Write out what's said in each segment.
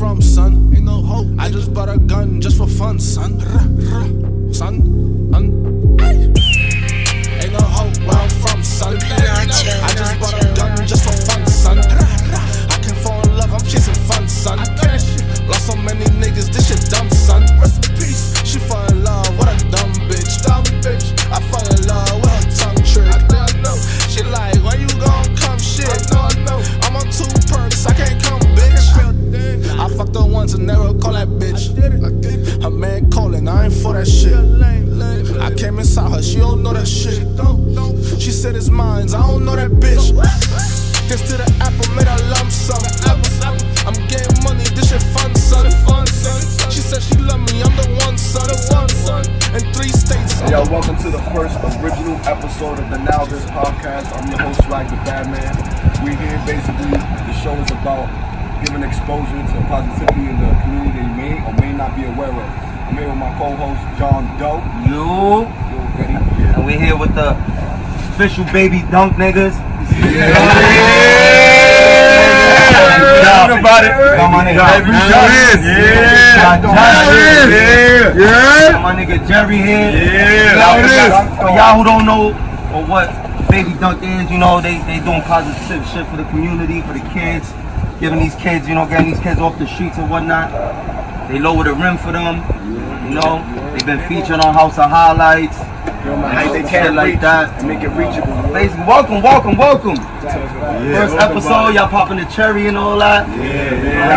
from, son? Ain't no hope. I just bought a gun just for fun, son. Son, ain't no hope where I'm from, son. I just bought a gun just for fun, son. I can fall in love, I'm chasing fun, son. Lost so many niggas, this shit dumb, son. Rest in peace. She fall in love, what a dumb bitch. Dumb bitch. I fall in love with her tongue trick. She like, when you gon' come, shit? I'm on 2 perks, I can't come, bitch. I fucked her once and never call that bitch. Her man calling, I ain't for that shit. I came inside her, she don't know that shit. She said it's mine, I don't know that bitch. This to the apple, made her lump sum. I'm getting money, this shit fun, son. She said she love me, I'm the one, son. In 3 states. Hey, y'all, welcome to the first original episode of the Now This podcast. I'm your host, Rag the Batman. We're here, basically, the show is about giving exposure to positivity in the community you may or may not be aware of. I'm here with my co-host, John Doe. You. Ready? Yeah. And we're here with the official Baby Dunk niggas. My nigga Jerry here. For y'all who don't know or what Baby Dunk is, you know, they doing positive shit for the community, for the kids, giving these kids, you know, getting these kids off the streets and whatnot. They lower the rim for them, you know. They've been featured on House of Highlights. They can't like that. Make it reachable. Amazing. Welcome. Yeah. First episode, y'all popping the cherry and all that. Yeah,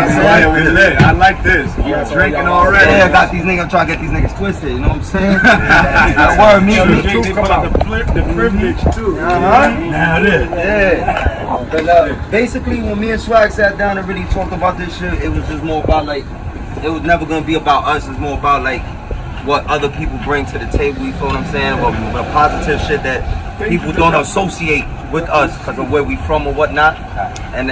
I like this. You're drinking already. Yeah, I got these niggas. I'm trying to get these niggas twisted. You know what I'm saying? That word means the privilege too. Now this. Yeah. But basically, when me and Swag sat down and really talked about this shit, it was just more about like, it was never gonna be about us. It's more about like what other people bring to the table, you feel what I'm saying? Or the positive shit that people don't associate with us because of where we from or whatnot. And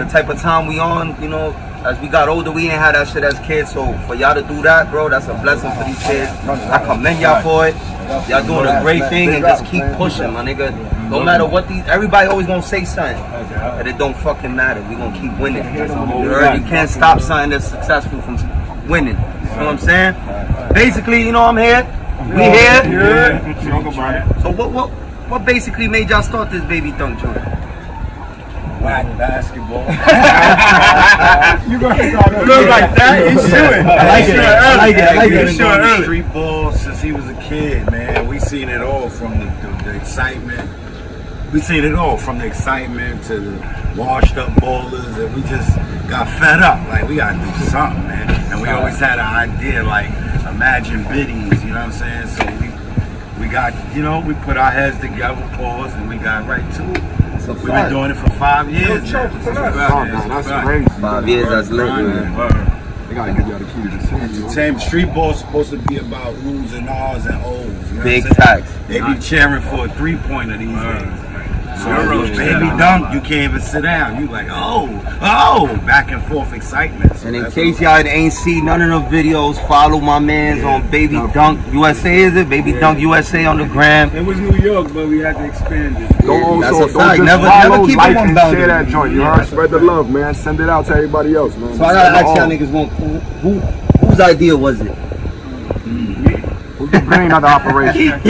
the type of time we on, you know, as we got older, we ain't had that shit as kids. So for y'all to do that, bro, that's a blessing for these kids. I commend y'all for it. Y'all doing a great thing and just keep pushing, my nigga. No matter what these, everybody always gonna say something. But it don't fucking matter. We gonna keep winning. You can't stop something that's successful from winning. You know what I'm saying? Basically, you know, I'm here. We here. Yeah. So what basically made y'all start this Baby Dunk joint? Whack basketball. You gonna start it? Look like that? You shooting? I like it. He's shooting early. Street ball since he was a kid, man. We seen it all from the excitement. We seen it all from the excitement to the washed up ballers, and we just got fed up. Like, we gotta do something, man. And we always had an idea, like, imagine biddies, you know what I'm saying? So we got, you know, we put our heads together, paused, and we got right to it. So we've been doing it for 5 years. That's crazy. 5 years, that's lit, man. They gotta give y'all the key to the city. Street ball's supposed to be about rules and R's and O's. You know, big facts. They be cheering for a 3-pointer these days. So Baby Dunk, you can't even sit down. You like, back and forth excitement. So, and in case y'all ain't seen none of the videos, follow my mans on Baby Dunk USA. Is it Baby Dunk USA on the gram? It was New York, but we had to expand it. Never keep it on boundary. Share that joint. You heard? Spread the love, man. Send it out to everybody else, man. So I gotta ask y'all niggas, whose idea was it? Who's the brain of the operation?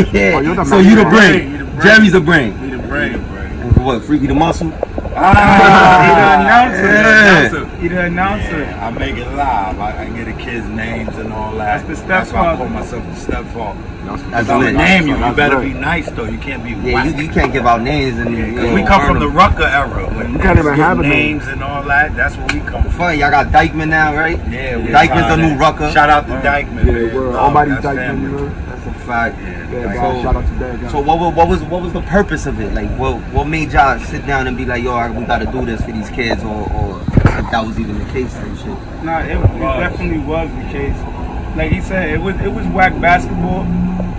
So you the brain. Jeremy's the brain. What, Freaky the Muscle? He the announcer. Yeah, I make it live. I get the kids' names and all that. That's the stepfather. That's why I call myself the stepfather. That's the name. You better be nice though. You can't be whack. You can't give out names. And we come from the Rucker era. When you can't even have names and all that. That's where we come from. Funny, y'all got Dyckman now, right? Yeah, Dyckman's the new Rucker. Shout out to Dyckman. Yeah, we're almighty Dyckman. Fact. Yeah, so what was the purpose of it? Like what made y'all sit down and be like, yo, we gotta do this for these kids, or if that was even the case and shit? Nah, it definitely was the case. Like he said, it was whack basketball.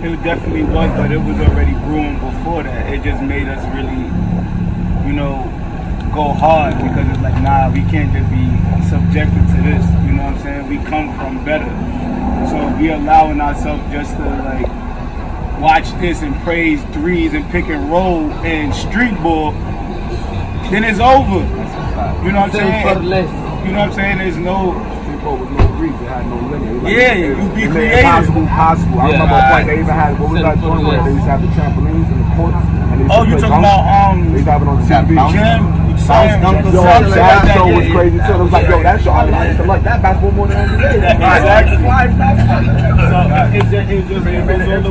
It definitely was, but it was already brewing before that. It just made us really, you know, go hard because it's like, nah, we can't just be subjected to this. You know what I'm saying? We come from better. So we allowing ourselves just to like watch this and praise threes and pick and roll and street ball, then it's over. You know what I'm saying? You know what I'm saying? There's no people with no greed. They had no limit. Like, yeah, you be creative. Possible. I remember a point they even had what was that doing where they used to have the trampolines in the courts. And oh, you talking about they used to have it on TV. John Doe was crazy too. It was like, yo, that's your I used to like that basketball more than every day. So it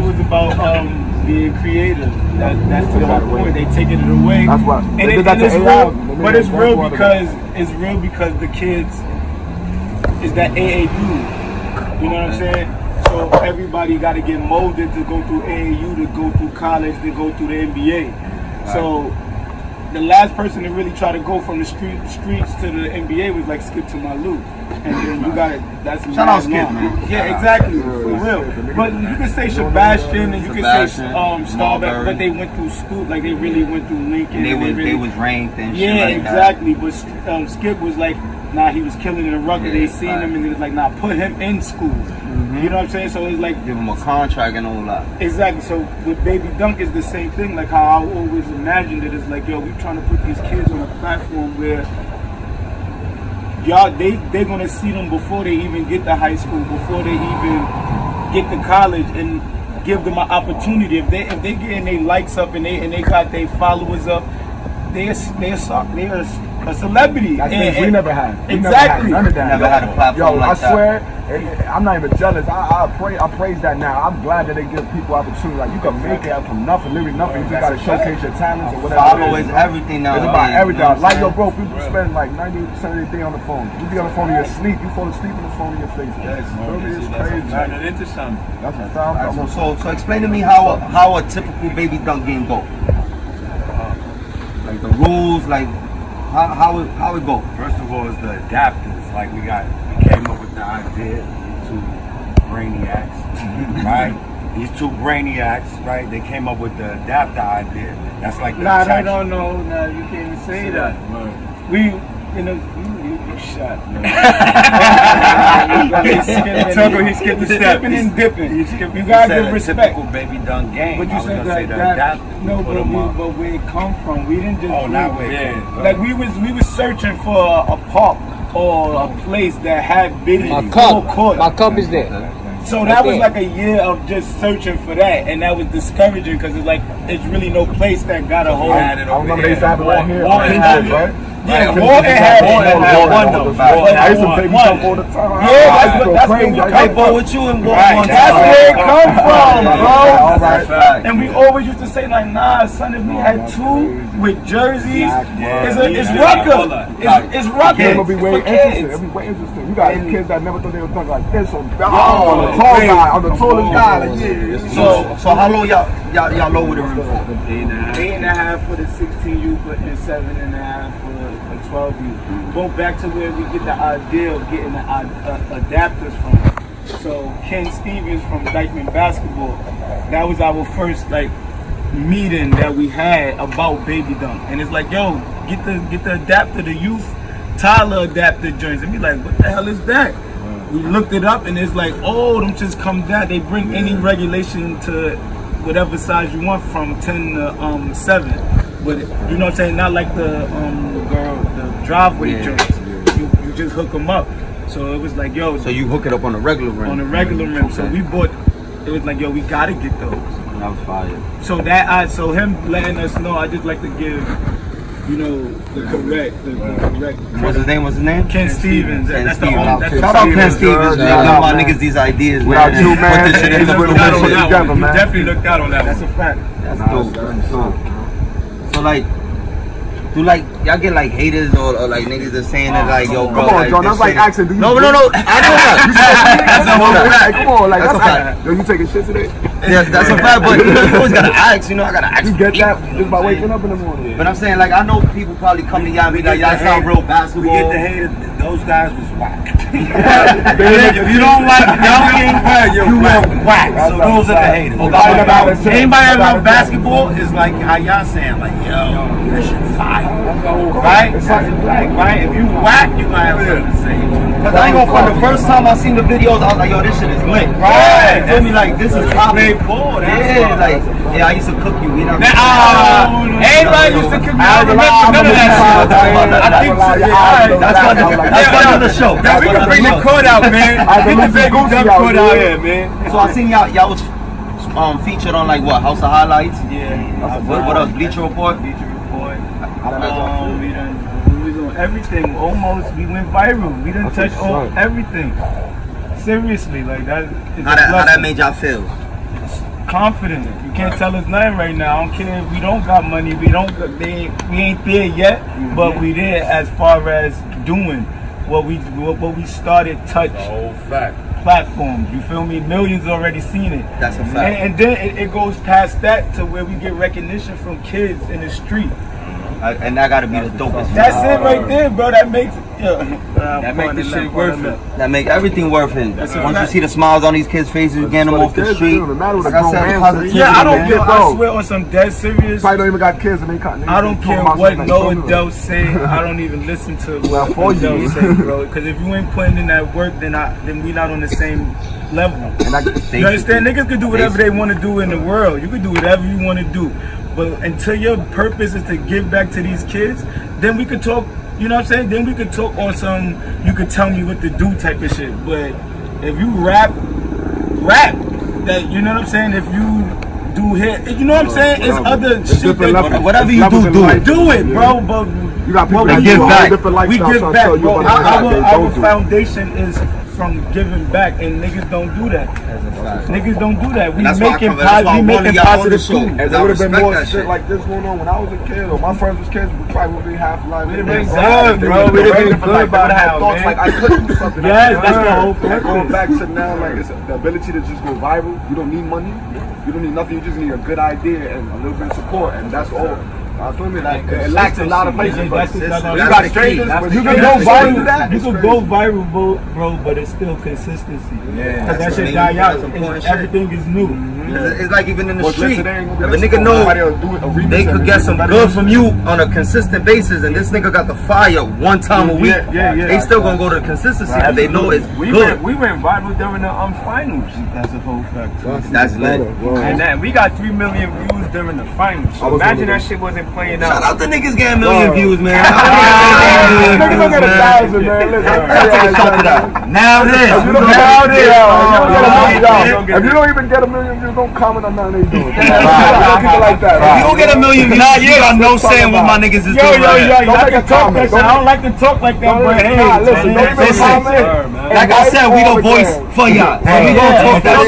was about being creative. That's the whole point. They taking it away. That's why. And it's real, but it's real because the kids is that AAU. You know what I'm saying? So everybody got to get molded to go through AAU, to go through college, to go through the NBA. So the last person to really try to go from the streets to the NBA was like Skip to My Lou. And then you got it. That's shout out Skip, man. Yeah, exactly. For real. But you can say Sebastian and you can say Starbuck, but they went through Scoop, like they really went through Lincoln. And they was ranked and shit. Yeah, like exactly. That. But Skip was like, nah, he was killing in the rucker. Yeah, they seen him and it was like, nah, put him in school. You know what I'm saying? So it's like give him a contract and all that. Exactly. So with Baby Dunk is the same thing. Like how I always imagined it is like, yo, we trying to put these kids on a platform where y'all they're gonna see them before they even get to high school, before they even get to college, and give them an opportunity. If they getting their likes up and they got their followers up, they're a celebrity. That's things we never had. Exactly. Never had none of that. Never had a platform like that. Yo, I swear. I'm not even jealous. I praise that now. I'm glad that they give people opportunity. Like you can make it out from nothing, literally nothing. You just gotta showcase your talents or whatever. Follow is everything now. It's about everything. Like yo, bro, people spend like 90% of their day on the phone. You be on the phone in your sleep. You fall asleep on the phone in your face. Yes, it's crazy. Turn it into something. That's what I'm talking about. So explain to me how a typical Baby Dunk game go. Like the rules, like how it go. First of all, it's the adapters. Like we came up with the idea, these two brainiacs, right? These two brainiacs, right? They came up with the adapter idea. That's like the No, you can't even say that. Right. You shot, man. He skipped the step. Skipping and dipping. You gotta give respect. Baby Dunk game. But you said that. No, but where it come from? We didn't just. Oh, not where. Yeah. Like we was searching for a park. Or a place that had been my cup is there. So that was like a year of just searching for that, and that was discouraging because it's like it's really no place that got a hold. I remember they used to have it right here. Yeah, Morton had one though. I used to Baby Dunk all the time. Yeah, that's where we come from. With you and Morton. That's where it come from, bro. And we always used to say like, nah, son, if we had two with jerseys, it's rucker. It's rucker. It'll be way interesting. It'll be way interesting. You got kids that never thought they would dunk like this on the tall guy, on the tallest guy. So how long y'all lower the rim for? 8.5 for the 16U, but then 7.5 for. 12 years. Go back to where we get the idea of getting the adapters from. So Ken Stevens from Dyckman Basketball, that was our first like meeting that we had about Baby Dunk. And it's like, yo, get the adapter, the youth Tyler adapter joints. And we like, what the hell is that? We looked it up and it's like, oh, them just come down. They bring any regulation to whatever size you want from 10 to 7. But you know what I'm saying? Not like the driveway joints. Yeah. You just hook them up. So it was like, yo. So you hook it up on the regular rim. On the regular rim. Okay. So we bought. It was like, yo, we gotta get those. That was fire. So so him letting us know, I just like to give, you know, the correct. What's his name? Ken Stevens. That's the only. Shout out Ken Stevens. Give my niggas these ideas. Without you, man. You definitely looked out on that one. That's a fact. That's dope. So like, y'all get like haters or like niggas that saying that like, yo, bro, come on, John. That's like asking, do you? No. I know that. Come on, like that's a fact. Yo, you taking shit today? Yeah, that's a fact. But you always gotta ask. You know, I gotta ask. You get that just by waking up in the morning. But I'm saying like, I know people probably come to y'all and be like, y'all sound real basketball. We get the haters. Those guys was whack. If you don't like dunking, you were whack. So those are the haters. Anybody that love basketball is like how y'all saying like, yo, that shit fire. Right? Right? If you whack, you gonna have something to say. Cause I ain't gonna front, the first time I seen the videos, I was like, yo, this shit is lit. Right? Feel me? Like, this is popping. Yeah, like, yeah, I used to cook you. Everybody used to cook you. I don't remember none of that shit. I think that's another show. We can bring the cord out, man. We can bring the cord out here, man. So I seen y'all was featured on like what, House of Highlights? Yeah. What else? Bleacher Report. We done everything. Almost we went viral. We done touched all everything. Seriously, like that. How that made y'all feel? Confident. You can't tell us nothing right now. I don't care if we don't got money. We don't. We ain't there yet. Mm-hmm. But we there as far as doing what we started. Touch. The whole fact. Platforms, you feel me? Millions already seen it. That's a fact. And then it goes past that to where we get recognition from kids in the street. And that gotta be the dopest. That's it right there, bro. That makes it, that make this shit worth it. That make everything worth it. Once you see the smiles on these kids' faces, you get them off the street. Like I said, positivity. Yeah, I don't care. I swear on some dead serious. Probably don't even got kids and they cutting. I don't care what no adult say. I don't even listen to what adult say, bro. Because if you ain't putting in that work, then we not on the same level. You understand? Niggas can do whatever they want to do in the world. You can do whatever you want to do. But until your purpose is to give back to these kids, then we could talk, you know what I'm saying? Then we could talk on some, you could tell me what to do type of shit. But if you rap, that, you know what I'm saying? If you do hit, you know what I'm saying? It's other shit. Whatever you do it, bro. But you got people that give back. We give back, bro. Our foundation is from giving back, and niggas don't do that. Niggas don't do that. We making positive food. There would have been more shit like this going on when I was a kid, or my friends was kids, we probably would be half alive. We'd have been good, bro. We'd have been good about how, man. Like, I could do something. Yes, that's the whole purpose. Going back to now, like, it's the ability to just go viral. You don't need money. You don't need nothing. You just need a good idea and a little bit of support, and that's all. I feel me, like, it lacks a lot of places, but you got strangers, but you can go viral, you can go viral, bro, but it's still consistency. Yeah, cause that shit die out, everything is new. It's like even in the street, if a nigga know they could get some good from you on a consistent basis, and this nigga got the fire one time a week, they still gonna go to consistency, but they know it's good. We went viral during the finals. That's a whole fact. That's lit. And then we got 3 million views during the finals, so imagine that shit wasn't playing out. Shout out the niggas getting a million views, man. Niggas don't get 1,000, man. Listen. Now this. Now this. If you don't even get 1 million views, don't comment on nothing they doing. People like that. If you don't get 1 million views, I'm no saying what my niggas is doing. I don't like to talk like that, bro. Listen. Like I said, we the voice for y'all. We gonna talk that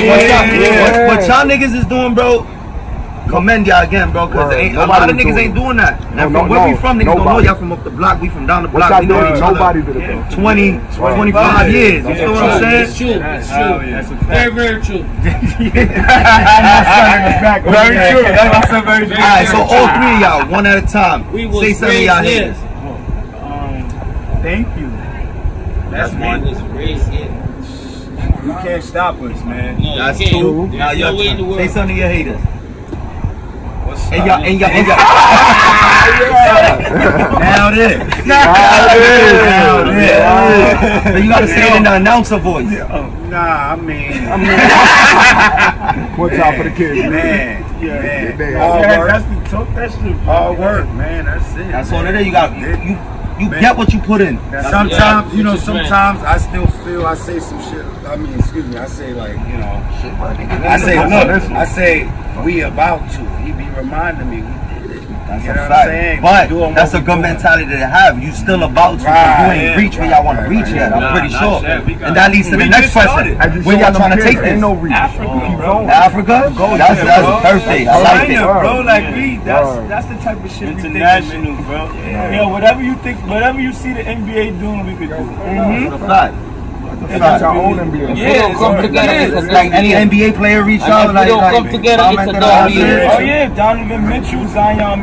shit for y'all. What y'all niggas is doing, bro, commend y'all again, bro, because a lot of niggas ain't doing that. And from where we from, niggas don't know y'all from up the block. We from down the block. We know each other 20-25 years. You know what I'm saying? It's true. It's true. That's very, very true. Very true. That's my very true. All right, so all three of y'all, one at a time. Say something y'all hear. Thank you. That's one. You can't stop us, man. That's two. Now y'all say something to your haters. And y'all. Now this. But you gotta say it in the announcer voice. Yeah. I mean. What's out for the kids, man? Yeah. All work, man. That's it. That's all it is. You got you get what you put in. Sometimes I still feel I say some shit. I mean, excuse me. I say like, you know, shit. I say we about to. He be reminding me we did it. That's a fact. But that's a good mentality to have. You still about to. You ain't reach where y'all want to reach yet. I'm pretty sure. And that leads to the next question. Where y'all trying to take this? Africa? That's perfect. I like it, bro. Like we, that's the type of shit we think. International, bro. Yo, whatever you think, whatever you see the NBA doing, we could do. That's a fact. It's not our own NBA. Yeah, it's come together. It's like any NBA player reach out. Like, we don't come together, it's a W. Oh yeah, Donovan Mitchell, Zion.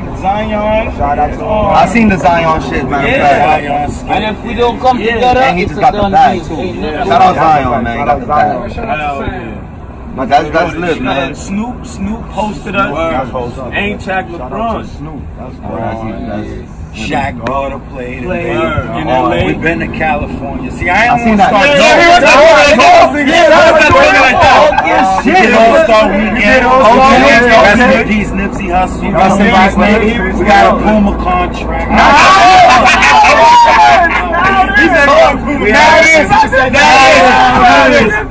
Shout out to all. I seen the Zion shit, man. Yeah. And if we don't come together, it's a W. Shout out Zion, man. Shout out Zion. But that's lit, man. Snoop hosted us. Ain't Shaq LeBron. Snoop. That's crazy. Shaq God played in LA. We've been to California. See, I ain't want to start. Nipsey Hussle. We got a Puma contract.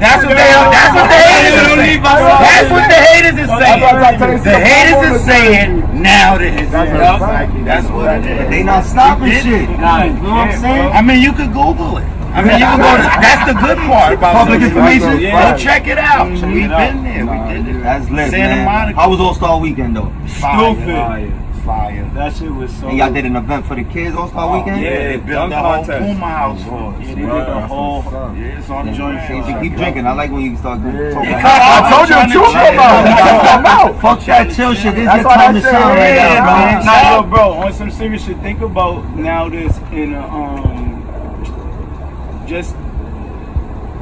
That's what the haters is saying. The haters is saying now that it's that's what it is. They not stopping shit. You know what I'm saying? I mean, you could Google it. I mean, you can go to, that's the good part about public information. Go check it out. We've been there. We did it. That's lit, Santa Monica. How was All-Star Weekend, though? Fire. That shit was so. And y'all did an event for the kids All-Star Weekend? Yeah, they built the whole Puma house for us. Yeah, they did the whole. Yeah, it's on the joint. Keep drinking. I like when you start talking. I told you the truth about it. Fuck that chill shit. This is time to shine right now, man. Nah, bro, on some serious shit, think about now this in a, just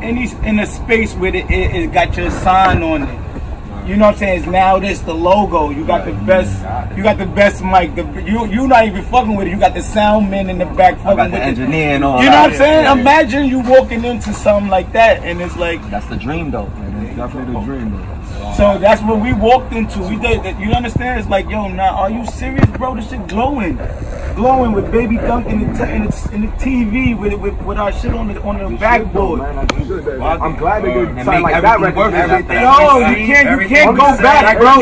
in a space where it got your sign on it. You know what I'm saying? It's now this the logo. You got the best. You got the best mic. You not even fucking with it. You got the sound man in the back fucking with it. I got the engineer and all. You know what I'm saying? Yeah. Imagine you walking into something like that, and it's like that's the dream though. It's definitely the dream though. So that's what we walked into. We did that. You understand? It's like, yo, now are you serious, bro? This shit glowing with Baby Dunk in the TV with our shit on the backboard. I'm glad they did something like that record. No, you can't go back, bro.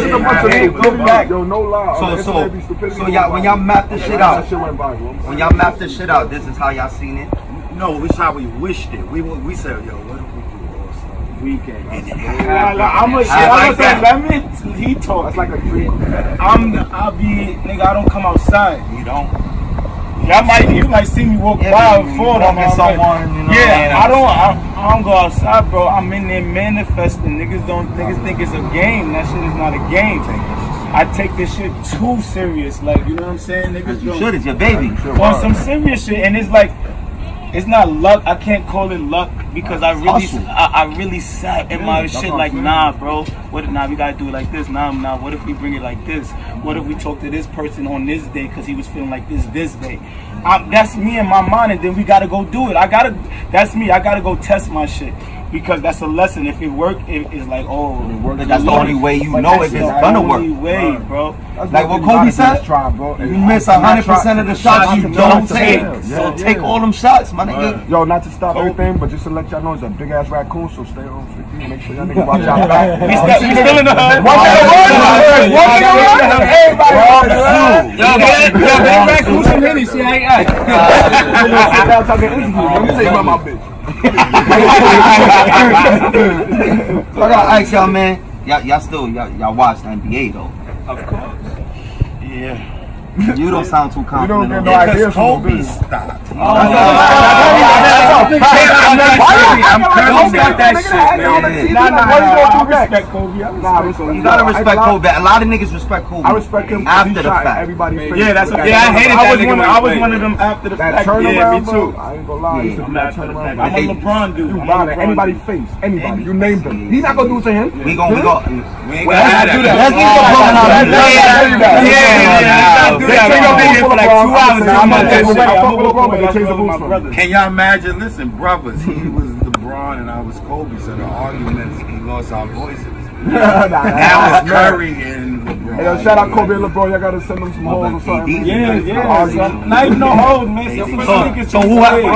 Yo, no lie. So y'all when y'all map this shit out, this is how y'all seen it. No, this is how we wished it. We said, yo, what? Weekend. I'll be nigga. I don't come outside. You don't. You might see me walk by before them. I don't go outside, bro. I'm in there manifesting. Niggas think it's a game. That shit is not a game. I take this shit too serious. Like, you know what I'm saying? Niggas, you should. It's your baby. On some serious shit, and it's like. It's not luck. I can't call it luck because I really sat in my shit like, nah, bro. Nah, we gotta do it like this. Nah. What if we bring it like this? What if we talk to this person on this day because he was feeling like this day? That's me in my mind, and then we gotta go do it. That's me. I gotta go test my shit. Because that's a lesson. If it worked, it's like, oh, that's the only way you know if it's gonna work. Bro. Like what Kobe said, you miss 100% of the shots you don't take. So take all them shots, my nigga. Yo, not to stop everything, but just to let y'all know, it's a big ass raccoon, so stay on 15. Make sure y'all niggas watch y'all back. We still in the hood. Everybody. Yo, big raccoon, I ain't let me tell you about my bitch. So I gotta ask y'all, man. Y'all watch the NBA though? Of course. Yeah. You don't sound too confident. You don't get no idea. Kobe stopped. I'm that shit. You gotta respect Kobe. A lot of niggas respect Kobe. I respect him after the fact. Yeah, that's okay. I hated that nigga. I was one of them after the fact. Yeah, me too. I ain't gonna lie. I'm a LeBron dude. You bother anybody's face. Anybody. You name them. He's not gonna do it to him. We ain't gonna do that. They change your video for like 2 hours. Can y'all imagine? Listen, brothers, he was LeBron and I was Kobe, so the arguments, we lost our voices. Now it's Curry and LeBron. Hey, yo, shout out Kobe and LeBron. Y'all gotta send them some hoes or something. Yeah. Not even no hoes, man. So who have kids?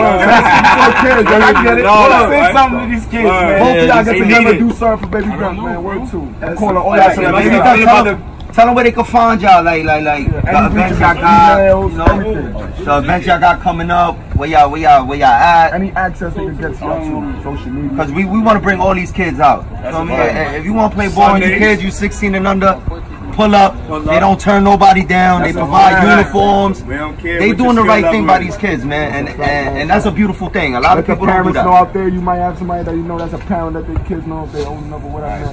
Y'all get it? Say something to these kids, man. Both of y'all get together, do something for Baby Dunk, man. Word two. I'm calling all y'all. Tell them where they can find y'all, the events y'all got, the events y'all got coming up, where y'all at. Any access they can get to y'all to social media. Because we want to bring all these kids out. So, if you want to play ball with your kids, you 16 and under, pull up. They don't turn nobody down. They provide uniforms. They doing the right thing by these kids, man. And that's a beautiful thing. A lot of people don't do that. Know out there, you might have somebody that you know that's a parent that their kids know if they own up or whatever.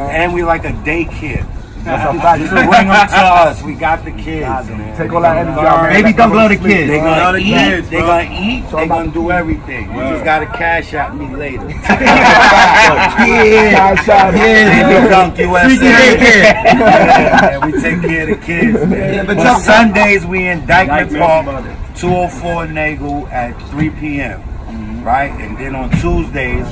And we like a daycare. That's a fact. Just bring them to us. We got the kids. Man. Take all that energy out. Baby Dunk love the kids. They gonna eat. They gonna eat. They gonna do everything. You just gotta cash out me later. Cash out. Baby Dunk USA. We take care of the kids, man. But Sundays we in Dyckman Park, 204 Nagel at 3 p.m. Right, and then on Tuesdays.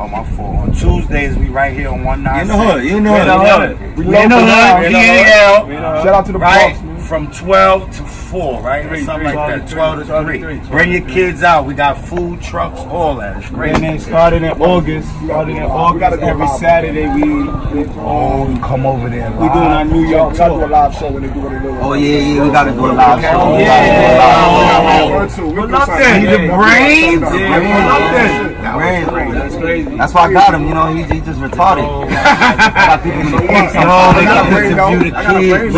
Oh my fault. On Tuesdays we right here on 196. You know the hood. We know the hood. Shout out to the Bronx, man. From 12 to 4, right? Something like that. 12 to 3. Bring your kids out. We got food trucks, all that. It's great. And then starting in August. Every Saturday we come over there. Live. We doing our New York tour. We gotta do a live show. He's the brains. That's crazy. That's why I got him, you know, he just retarded. I got people in the courts, you know, they can interview the kids.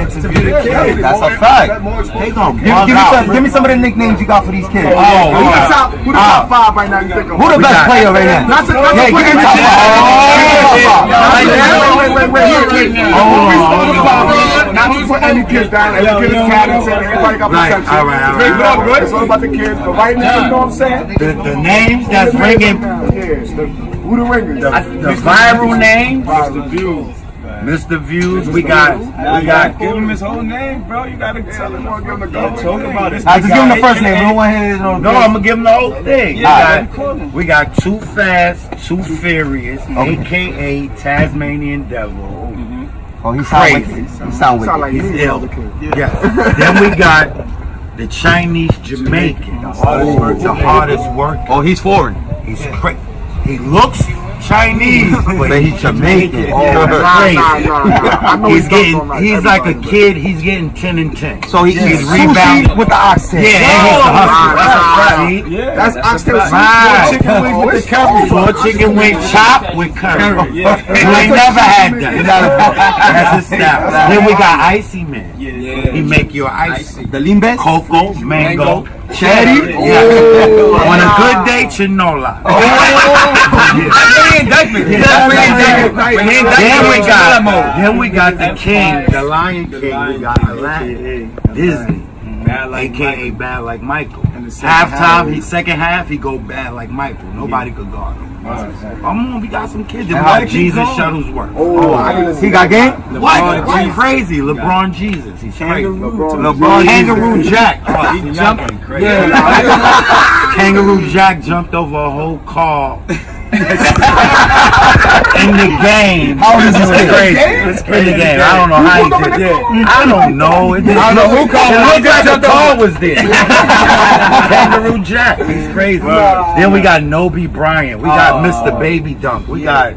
That's a fact. Give me some of the nicknames you got for these kids. Who the top five right now you think of? Who the best player right now? Wait, not to put any kids down, every kid is talented, everybody got potential. All right. It's all about the kids, but right now, you know what I'm saying? The names that's ringing. Who the ringers? The viral names. Mr. Views, we got. Give him his whole name, bro. You gotta tell him. Give him the go. I just give him the first name. No, I'm gonna give him the whole thing. We got Too Fast, Too Furious, aka Tasmanian Devil. Oh, he sound wicked. He's ill. Yes. Then we got the Chinese Jamaican. Oh, the hardest worker. Oh, he's foreign. He's crazy. He looks Chinese, but he's Jamaican. He's like a kid. He's getting 10 and 10. So he's rebounding with the oxtail. That's oxtail with curry. Chicken wing chop with curry. You ain't never had that. That's a snap. Then we got Icy Man. He make your icy. The limbes, cocoa, mango. Cherry? On a good day, Chinola. Then we got the king, the Lion King. We got Aladdin, Disney, aka Bad Like Michael. Halftime, second half, he go bad like Michael. Nobody could guard him. We got some kids. Jesus Shuttlesworth. Oh, he got game? What? Crazy. LeBron Jesus. He's crazy. LeBron Kangaroo Jack. Oh, he's jumping crazy. Kangaroo Jack jumped over a whole car. In the game. How is this crazy? It's crazy. In the game. I don't know how he did it. I don't know. The car was there. Kangaroo Jack. He's crazy. Then we got Nobi Bryant. We got Mr. Baby Dunk. We got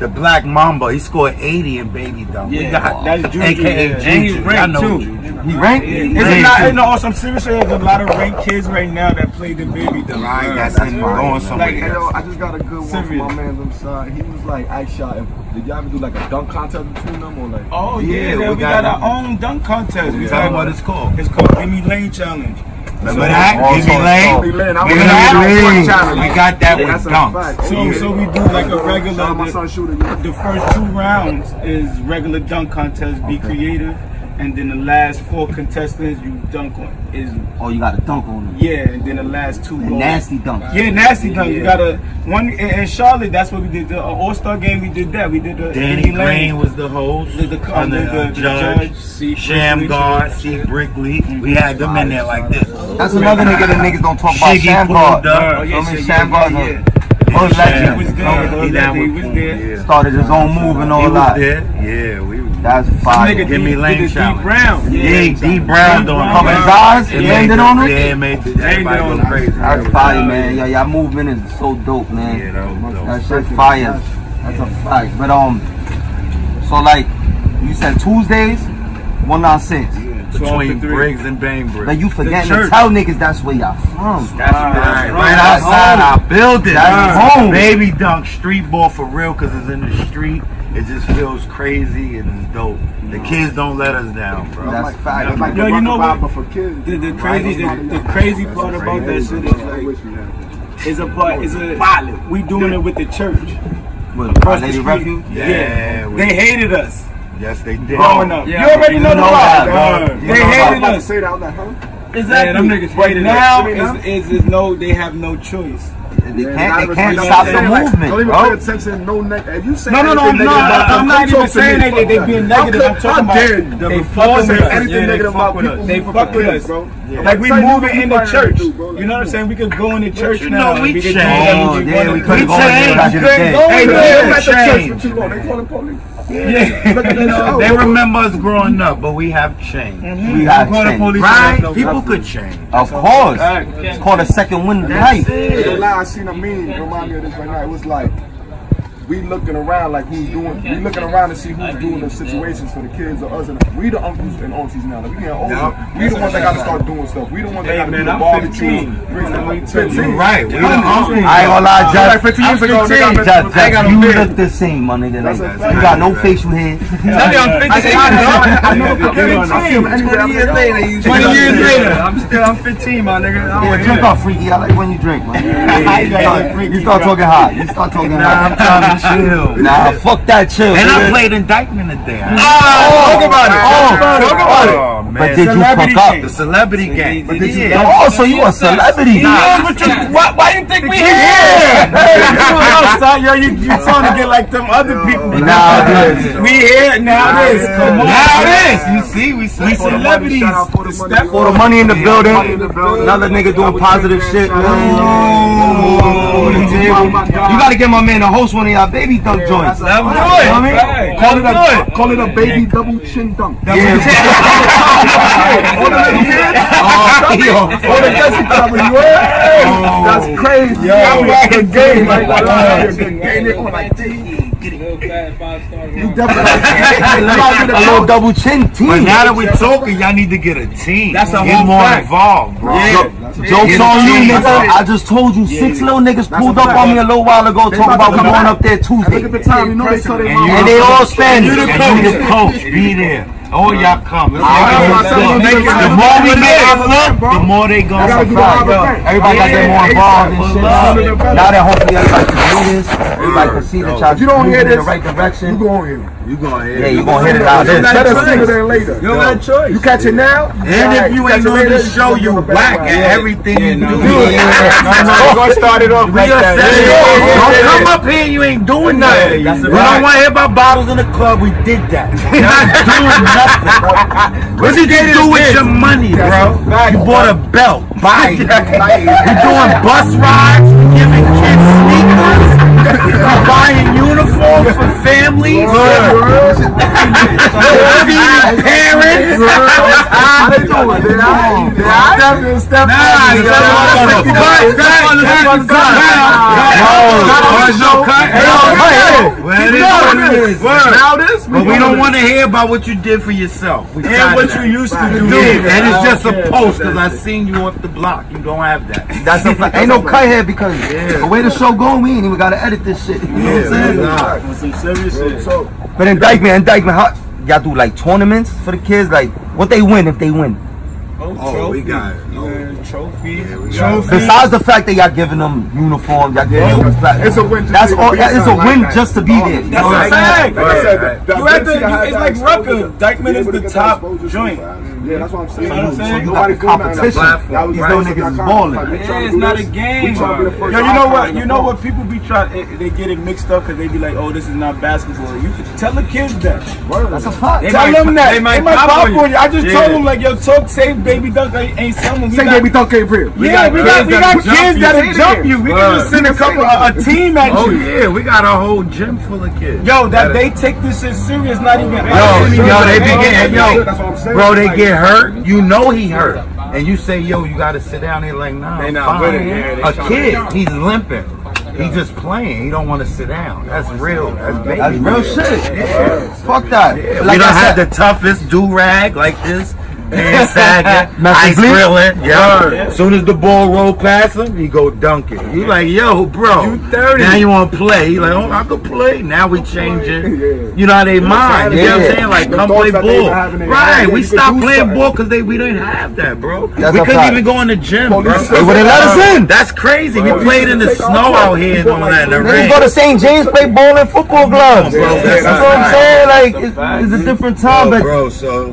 the Black Mamba. He scored 80 in Baby Dunk. Yeah, we got AKA Juju. He ranked too. I'm serious. There's a lot of ranked kids right now that play the Baby Dunk. I just got a good one from my man on the side. He was like, I shot him. Did y'all ever do like a dunk contest between them or like? Oh yeah, we got our own dunk contest. We talking about what it's called. It's called Gimme Lane Challenge. Remember that? Give me lane. We got that with dunks. So we do like a regular, the first 2 rounds is regular dunk contest, be creative. And then the last 4 contestants you dunk on is. Oh, you gotta dunk on them. Yeah, and then the last 2 goals. Nasty dunk. Yeah, nasty dunk. Yeah. You gotta one in Charlotte. That's what we did. The All-Star game. We did that. We did the. Danny Green was the host. The judge. Sham God. C. Brickley. We had them in there like this. That's another nigga that niggas don't talk about. Sham God. Sham God was there. Started his own move and all that. Yeah, we. That's fire. Gimme Lane Challenge. D Brown doing it. It landed on him? Yeah, it made it. Everybody goes crazy. That's fire, man. Yo, y'all movement is so dope, man. Yeah, that shit fire. That's a fact. But, so like, you said Tuesdays, 196. Between Briggs and Bainbridge. Like you forgetting to tell niggas that's where y'all from. That's right outside our building. That's home. Baby Dunk street ball for real because it's in the street. It just feels crazy and it's dope. The kids don't let us down, bro. That's fact. Like yo, you know what? For kids, the crazy part about that shit is like, it's a part. We doing it with the church. What, across the street. Yeah. They hated us. Yes, they did. Growing up. Yeah, you already know the lie. They hated us. Say that out loud, huh? Exactly. Yeah, them niggas hated us. Now is no. They have no choice. They can't stop the movement. Don't even pay attention. No negative. You say no. I'm not even saying that they've been negative. I'm talking about they fuck with us. They fuck with us, bro. Like we moving in the church. You know what I'm saying? We could go in the church now. We could go. Yeah, they remember us growing up, but we have changed. We have changed, right? People could change. Of course, it's called a second wind of life. The lie I seen a meme remind me of this right now. It was like we looking around, like who's doing. We looking around to see who's doing the situations for the kids or us. And we the uncles and aunties now. Like, we older. Yep. We the ones that gotta start doing stuff. We the ones that gotta do the barbecue. Right. We the uncles. I ain't gonna lie, Josh. 15 years ago, you look the same, my nigga. Like, you got no facial hair. I'm 15. 20 years later, I'm 15, my nigga. Yeah, drink off, freaky. I like when you drink, man. You start talking hot. I'm chill. Nah, fuck that chill. And I played in Dyckman today. Talk about it. Man. But did you fuck up? The celebrity game. Oh, so you a celebrity? Nah. Why you think we here? You trying to get like them other people. Now we here. Now this. You see, we celebrities. For the money in the building. Another nigga doing positive shit. You gotta get my man a host one of y'all baby dunk joints. Call it a baby double chin dunk. That's crazy. I'm like a game. A little double chin team. But now that we're talking, y'all need to get a team. That's a whole more involved, bro. Joke's on you, nigga. I just told you 6 little niggas pulled up on me a little while ago talking about we going up there Tuesday. And they all standing. You the coach. Be there. Oh, y'all come. The more we make it look, the more they gonna surprise. Everybody got to get more involved and shit. Now that hopefully everybody can do this, everybody can see that y'all moving in the right direction. You gonna hear it. Yeah, you gonna hear it out there. You got a choice. You catch it now. And if you ain't doing this show, you whack at everything you do. We're gonna start it off right there. Don't come up here. You ain't doing nothing. We don't want to hear about bottles in the club. We did that. We're not doing nothing. What you gonna do with your money, bro? You bought a belt. Bye. We're doing bus rides. We're giving kids sneakers. We're buying uniforms for families. We're parents. But we don't want to hear about what you did for yourself. And what you used to do. And it's just a post because I seen you off the block. You don't have that. That's a fact. Ain't no cut here because the way the show going, we ain't even got to edit this shit. You know what I'm saying? Some serious shit. But in Dyckman, y'all do like tournaments for the kids? Like what they win if they win? Oh, we got trophies. Besides the fact that y'all giving them uniforms, y'all giving them platinum. It's a win. That's all. It's a win just to be there. That's what I'm saying. It's like Rucker. Dyckman is the top joint. Yeah, that's what I'm saying. You know what I'm saying? Nobody's competition. These little niggas is balling. Yeah, it's not a game. Yo, you know what? You know what? People be trying. They get it mixed up because they be like, "Oh, this is not basketball." You can tell the kids that. That's a fact. Tell them that. They might pop on you. I just told them like, "Yo, talk safe, baby dunk ain't someone." Say baby dunk ain't real. Yeah, we got kids that'll jump you. We can just send a team at you. Oh yeah, we got a whole gym full of kids. Yo, that they take this shit serious. Not even. Yo, they be getting bro. They get hurt, you know he hurt, and you say, "Yo, you gotta sit down." They're like, "Nah, I'm fine." A kid, he's limping. He just playing. He don't want to sit down. That's real. That's real shit. Yeah. Fuck that. Yeah. Like we don't have the toughest do rag like this. Man sagging, ice grilling. Yeah. As soon as the ball roll past him, he go dunking. You like, yo, bro. You 30. Now you want to play. You like, oh, I could play. Now we changing. Yeah. You know how they mind. You know what I'm saying? Like, come play ball. Right. We stopped playing ball because we didn't have that, bro. We couldn't even go in the gym, bro. They wouldn't let us in. That's crazy. We played in the snow out here and all that. We go to St. James, play ball in football gloves. That's what I'm saying. Like, it's a different time. But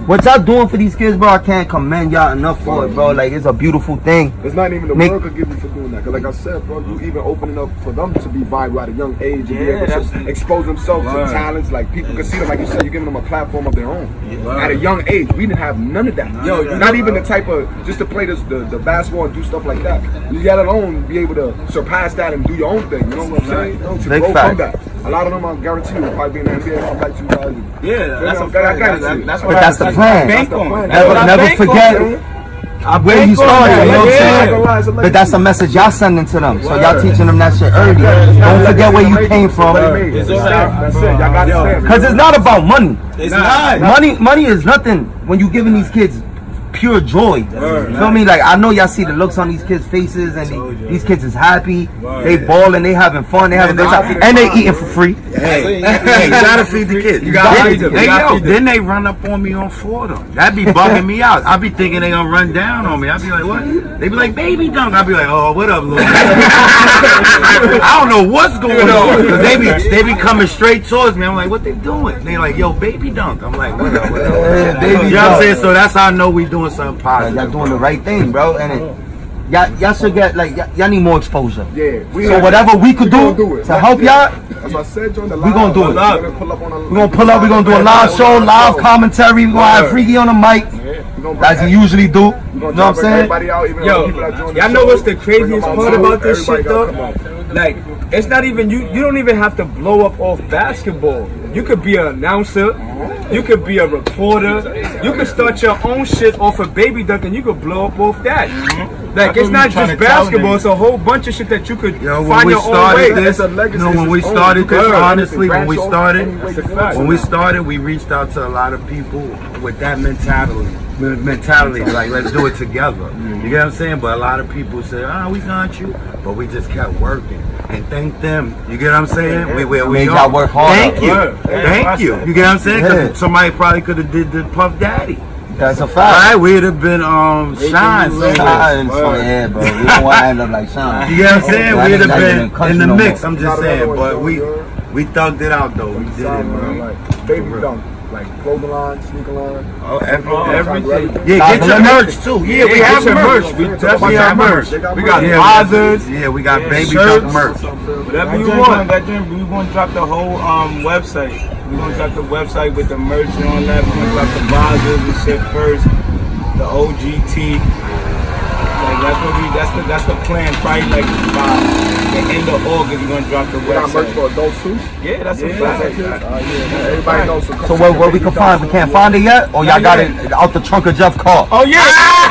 what y'all doing for these kids, bro, I can't commend y'all enough for it, bro. Like, it's a beautiful thing. It's not even the world could give you for doing that. Cause like I said, bro, you even opening up for them to be viable at a young age and be able to expose themselves to talents. Like, people can see them. Like you said, you're giving them a platform of their own. At a young age, we didn't have none of that. Yo, not even the type of, just to play the basketball and do stuff like that. You got alone be able to surpass that and do your own thing. You know what I'm saying? To grow from that. A lot of them, I guarantee you, will probably be in the NBA by 2000. Yeah, that's a fact. That's the plan. Never forget where you started, you know what I'm saying? But that's a message y'all sending to them. So y'all teaching them that shit early. Don't forget where you came from. Because it's not about money. It's not. Money is nothing when you giving these kids pure joy. Feel me? Like, I know y'all see the looks on these kids' faces, and these kids is happy. They balling, they having fun, they having a good time, and they eating for free. Hey, you gotta feed the kids. You gotta feed them. Then they run up on me on Florida. That be bugging me out. I be thinking they gonna run down on me. I be like, what? They be like, Baby Dunk. I be like, oh, what up, little? I don't know what's going on. Cause they be coming straight towards me. I'm like, what they doing? They like, yo, Baby Dunk. I'm like, what up, what up? You know what I'm saying? So that's how I know we doing something positive. Y'all doing the right thing, bro, and y'all should get, like, y'all need more exposure. Yeah. So whatever we could do to help y'all, we gonna do it. We gonna pull up. We gonna do a live show, live commentary. We gonna have Freaky on the mic, as you usually do. You know what I'm saying? Yo, y'all know what's the craziest part about this shit though? Like, it's not even you don't even have to blow up off basketball. You could be an announcer. You could be a reporter. You could start your own shit off of Baby Dunk and you could blow up off that. Like, it's not just basketball. It's a whole bunch of shit that you could find your own way. When we started this, honestly, when we started, we reached out to a lot of people with that mentality, like, let's do it together. You get what I'm saying? But a lot of people say, oh, we got you, but we just kept working. And thank them. You get what I'm saying? We gotta work hard. Thank you. You get what I'm saying? Because somebody probably could have did the Puff Daddy. That's a fact. Right? We'd have been Shine. Yeah, bro. We don't want to end up like Shine. You get what I'm saying? We'd have been in the mix. I'm just saying. But we thugged it out though. We did it, bro. Baby Dunk. Like clothing line, sneaker line. Oh, everything. Yeah, get your merch too. Yeah, we have merch. We definitely have merch. We got hazards. Yeah, we got Baby Dunk merch. Whatever you want. We're going to drop the whole website. We're going to drop the website with the merch and all that. We're going to drop the vases and shit first. The OGT. Like, that's the plan. Probably like the end of August, we're going to drop the website. Got merch for adults too? Yeah, that's a fact. Everybody knows. So where we can find, we can't find it yet? Or y'all got it out the trunk of Jeff's car? Oh yeah,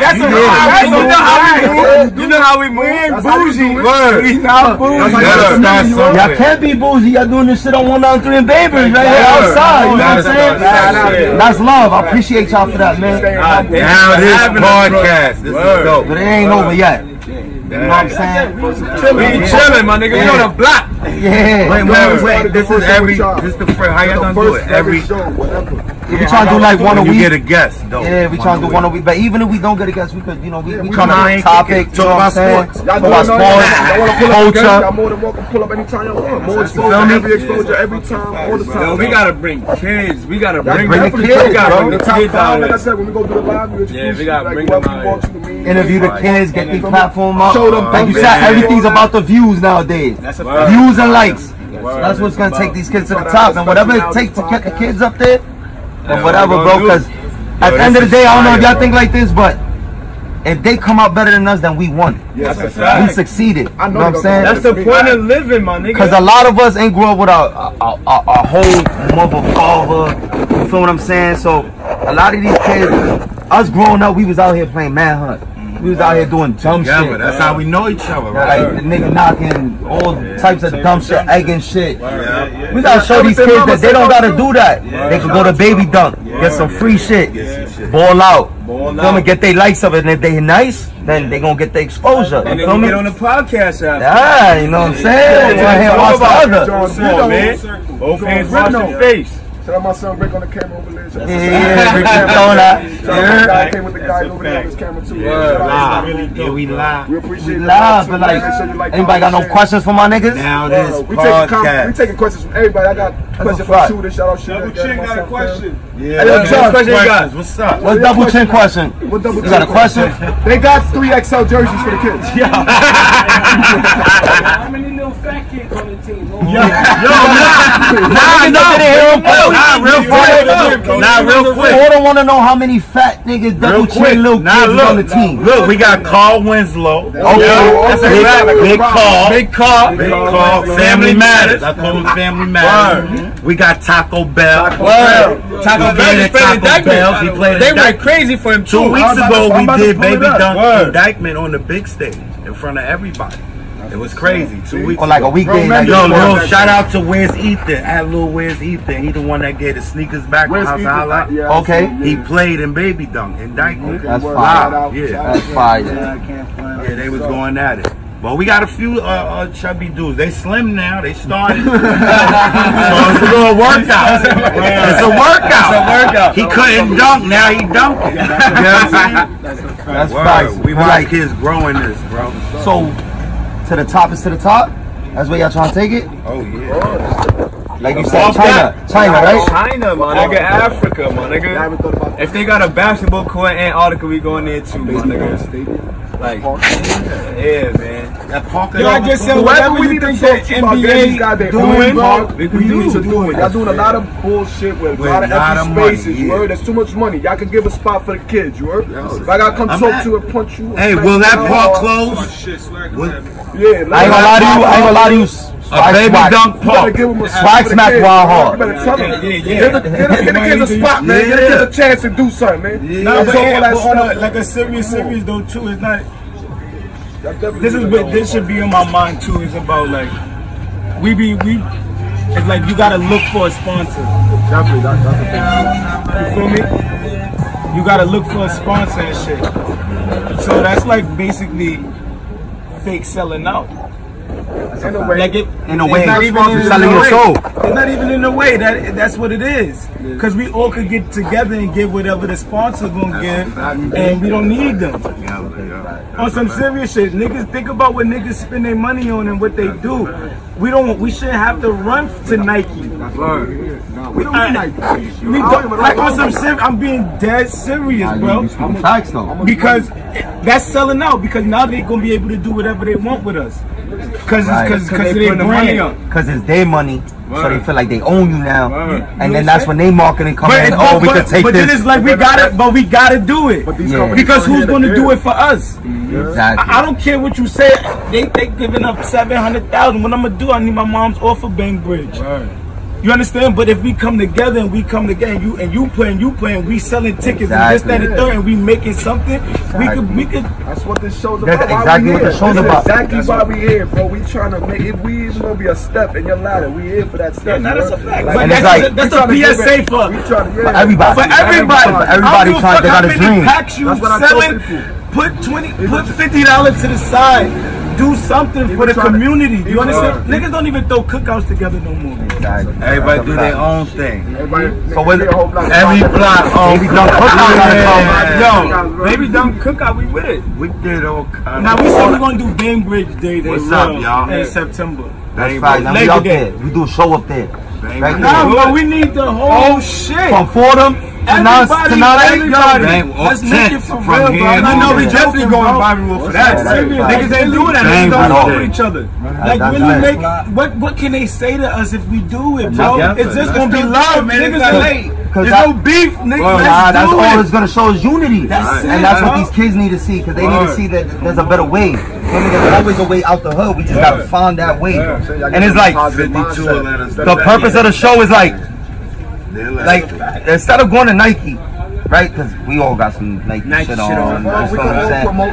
that's a fact. You know how we move. We ain't bougie. We not bougie. Y'all can't be bougie. Y'all doing this shit on 193 and Babers right here outside. You know what I'm saying? That's love. I appreciate y'all for that, man. Now this podcast, this is dope. But it ain't over yet. You know what I'm saying? We chilling, my nigga. We on the block. Yeah. Wait. This is the first. How y'all gonna do it? Every show, whatever. We trying to do like one a week. You get a guest, though. Yeah, we trying to do one a week. But even if we don't get a guest, we could, you know, we come on a topic, talk about sports, culture. Y'all more than welcome to pull up anytime y'all want. More exposure, every exposure, every time, all the time. We gotta bring kids. We gotta bring the kids. We gotta bring the kids out. Like I said, when we go do the live, we gotta bring them out. Interview the kids, get the platform up. Like you said, everything's about the views nowadays. That's a fact. Views and likes. That's what's gonna take these kids to the top, and whatever it takes to get the kids up there, or whatever, bro. Because at the end of the day, I don't know if y'all think like this, but if they come out better than us, then we won. We succeeded. You know what I'm saying? That's the point of living, my nigga. Because a lot of us ain't grow up with our whole mother, father. You feel what I'm saying? So a lot of these kids, us growing up, we was out here playing manhunt. We was out here doing dumb shit. That's how we know each other, right? Like the nigga knocking all types of dumb shit, egging shit. We gotta show these kids that they don't gotta do that. They can go to Baby Dunk, get some free shit, ball out. gonna get their likes of it, and if they nice, then they gonna get their exposure. And then we get on the podcast after. Yeah, you know what I'm saying? One hand watch the other. Both hands watch the face. So that my son Rick on the camera over there. Yeah, Rick came with the guy over there with his camera too. Yeah, we live. We appreciate it. But like, anybody got no questions for my niggas? Now this podcast. We taking questions from everybody. I got questions for Shooter. Shout out Shooter. Double Chin got a question. Yeah. What's up? What's Double Chin question? What Double Chin? You got a question? They got 3XL jerseys for the kids. How many little fat kids on the team? Nah, real quick. I don't want to know how many fat niggas double chin little kids on the team. Look, we got Carl Winslow. Okay. Big Carl. Family Matters. I call him Family Matters. We got Taco Bell. Taco Bell is playing Dyckman. They went crazy for him 2 weeks ago. We did Baby Dunk and Dyckman on the big stage in front of everybody. It was crazy. 2 weeks. On like a weekday. Yo, Lil, shout out to Where's Ethan. At Lil Where's Ethan. He the one that gave the sneakers back from House of Highlights. Okay. He played in Baby Dunk in Dyckman. Okay, that's fire. Yeah, that's fire. Yeah, they was going at it. But we got a few chubby dudes. They slim now. They started. So it's a little workout. It's a workout. He couldn't dunk. Now he dunking. That's fire. We like his growingness, bro. So. To the top. That's where y'all trying to take it. Oh yeah. Like you said, China, right? China, my nigga. Africa, my nigga. If they got a basketball court in Antarctica, we going there too, my nigga. Like, yeah, man. That park. Yo, I just said whatever we think that NBA doing, we can do to do it. Y'all doing a lot of bullshit with a lot of empty spaces. You heard? That's too much money. Y'all can give a spot for the kids. You heard? If I gotta come talk to you and punch you. Hey, will that park close? Yeah, like I ain't gonna lie to you. A baby dunk pop. Spike smack wild hard. Give the kids a spot, man. Give the kids a chance to do something, man. Yeah. No, but like a serious though too. It's not. This should be on my mind too. It's about like It's like you gotta look for a sponsor. Definitely, that's the thing. You feel me? You gotta look for a sponsor and shit. So that's like basically. Fake selling out. In a way, it's not even in a way. That's what it is. Because we all could get together and give whatever the sponsors gonna give, and we don't need them. On some serious shit, niggas think about what niggas spend their money on and what they do. We shouldn't have to run to Nike. We don't need Nike. Like on some serious, I'm being dead serious, bro. Because that's selling out. Because now they're gonna be able to do whatever they want with us. Because it's their money, so they feel like they own you now, and then that's when they marketing comes in. Oh, we can take this. But then it's like we gotta do it because who's gonna do it for us? Exactly. I don't care what you say. They giving up $700,000. What I'm gonna do? I need my mom's offer Bainbridge. You understand? But if we come together and you playing, we selling tickets and this, that, and third, and we making something, we could. That's what this show's about. That's exactly what the show's about. That's why we here, bro. We trying to make it. We even gonna be a step in your ladder. We here for that step. Yeah, that's a fact. Like, but that's a PSA for everybody. For everybody trying to get out of dream. Packs you selling? Put $50 to the side. Do something for the community. You understand? Niggas don't even throw cookouts together no more. Exactly. Everybody do their own thing. So when every block, Baby Dunk cookout. Yo, Baby Dunk cookout, we with it. We did all kinds. Now we said we're gonna do Bainbridge Day. What's up, y'all? In September. That's right. Now we out there. We do a show up there. No, but we need the whole shit. From Fordham. Everybody, let's make it for real, bro. I know we definitely going viral for that. Niggas ain't doing that. They don't know each other. Like really make what can they say to us if we do it, bro? It's just gonna be love, man. Niggas are late. There's no beef, nigga. That's all it's gonna show is unity, and that's what these kids need to see because they need to see that there's a better way. There's always a way out the hood. We just gotta find that way. And it's like the purpose of the show is like. Like, instead of going to Nike, right? Because we all got some Nike shit on.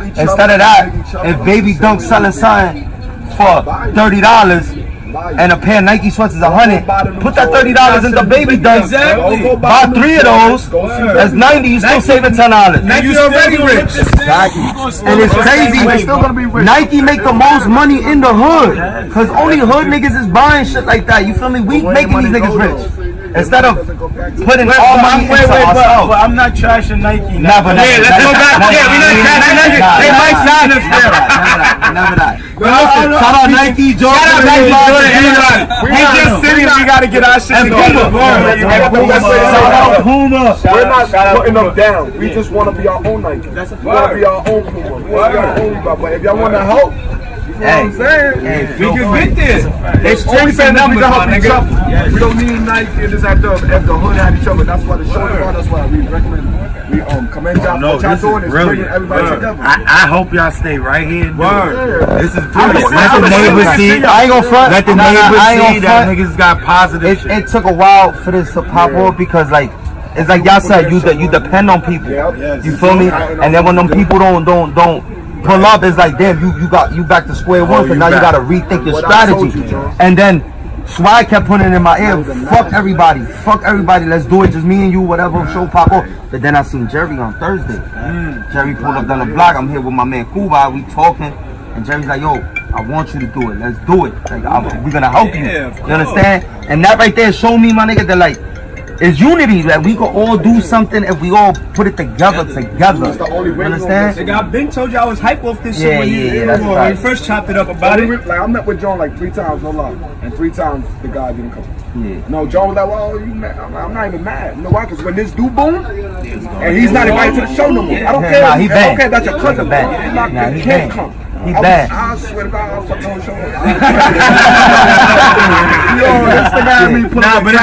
Instead of that, if Baby Dunk selling sign for $30, and a pair of Nike sweats is $100. Put that $30 into Baby Dunk. Exactly. Buy 3 of those. That's $90. You still saving $10. Nike's already rich. And it's crazy. They're still gonna be rich. Nike make the most money in the hood, cause only hood niggas is buying shit like that. You feel me? We making these niggas rich. Instead of putting all money into ourselves. But I'm not trashing Nike. Never, never. Let's go back. Yeah, we're not trashing Nike. They might sign us there. Never that. Shout out Nike, Jordan. Shout out Nike, Jordan. We just sitting. We gotta get our shit together. Shout out Puma. We're not putting them down. We just want to be our own Nike. That's a fact. We want to be our own Puma. We want to be our own Puma. But if y'all want to help, you know what I'm saying? Hey, we can get this. It's strength and numbers, my nigga. Yes. We don't need Nike and this at the hood had each other. That's why the show is on. That's why we recommend we commend y'all for what y'all doing is bringing everybody together. I hope y'all stay right here. Word. This is brilliant. Let the neighbors see. I ain't gonna front. Let the neighbors see that niggas got positive shit. It took a while for this to pop off because like it's like y'all said, you depend on people. You feel me? And then when them people don't pull up, it's like damn, you got back to square one, because now you gotta rethink your strategy. And then Swag kept putting it in my ear, fuck everybody, let's do it, just me and you, whatever, show pop off. But then I seen Jerry on Thursday. Jerry pulled up down the block, I'm here with my man Kuba, we talking, and Jerry's like, yo, I want you to do it, let's do it. Like we're gonna help you. You understand? And that right there showed me, my nigga, that like it's unity, that like we could all do something if we all put it together. That's the only way. Understand? Nigga, I've been told you I was hype off this shit when you first chopped it up about it. Like I met with John like 3 times, no lie, and 3 times the guy didn't come. Yeah. No, John was like, well, you mad? I'm not even mad. You know why? Because when this dude boom, and he's not invited to the show no more. I don't care. Nah, he bad. I don't care that your cousin can't come. He bad. I swear to God, I was fucking on the show. Yo, this nigga had me put on the show.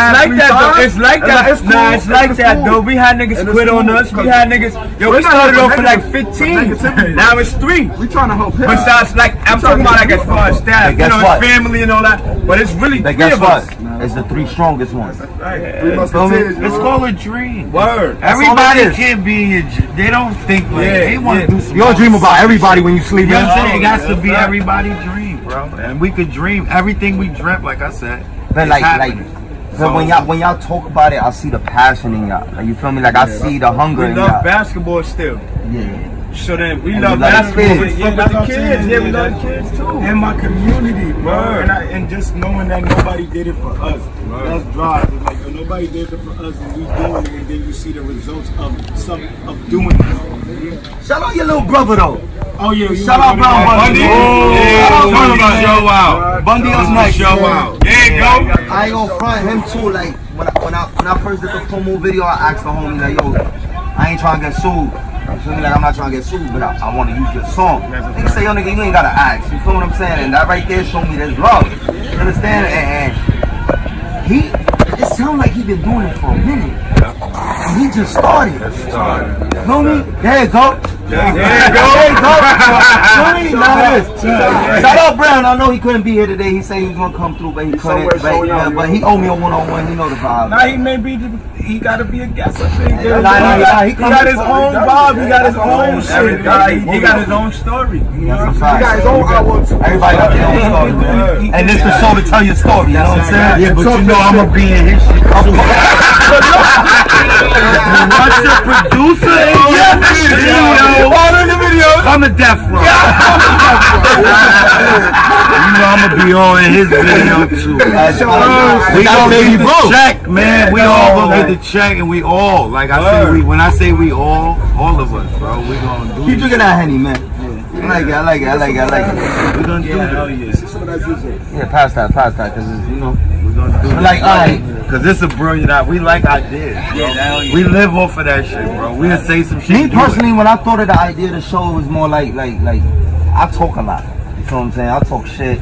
It's like that, though. Nah, it's like that, though. We had niggas quit on us. We had niggas. Yo, we started off for like 15. Now it's 3. We trying to help him. But it's like, I'm talking about like as far as staff, you know, his family and all that. But it's really 3 of us. It's the 3 strongest ones. It's called a dream. Word. Everybody can't be in your. They don't think like they want to do something. You all dream about everybody when you sleep. It has to be everybody's dream, bro. And we could dream everything we dreamt, like I said. But when y'all talk about it, I see the passion in y'all. Like, you feel me? Like I see the hunger in y'all. We love basketball still. Yeah. So then we love basketball with the kids. Yeah, we love kids too. In my community, bro. And just knowing that nobody did it for us. That's drive. It's like, yo, nobody did it for us, and we doing it, and then you see the results of doing it. Shout out your little brother though. Oh yeah, shout out Brown Bundy. Show out. Bundy was nice. Show out. There you go. I go front him too. Like when I first did the promo video, I asked the homie like, yo, I ain't trying to get sued. You feel me? Like, I'm not trying to get sued, but I want to use your song. Nigga say, yo, nigga, you ain't got to ask. You feel what I'm saying? And that right there showed me there's love. You understand? And it sounds like he been doing it for a minute. And he just started. You feel me? There you go. Shout out Brown. I know he couldn't be here today. He said he was gonna come through, but he couldn't. But he owe me a one-on-one. He know the vibe. Nah, he may be. He gotta be a guest. I think. He got his own vibe. He got his own shit. He got his own story. He got his own hours. Everybody got their own story. And this the show to tell your story. You know what I'm saying? Yeah, but you know I'm gonna be in his shit. What's your producer in your video? All in the videos. I'm a death row. You know I'm gonna be on in his video too. We all get the check, man. We all gonna get the check, and we all, like I say, when I say we all of us, bro, we gonna do it. Keep drinking that honey, man. I like it. We're gonna do it. Yeah, pass that, cause it's, you know, we're gonna do it. Like, cause it's a brilliant idea. We like ideas. Yeah, we live off of that shit, bro. We'll say some shit. Me personally, when I thought of the idea of the show, it was more like I talk a lot. You know what I'm saying? I talk shit.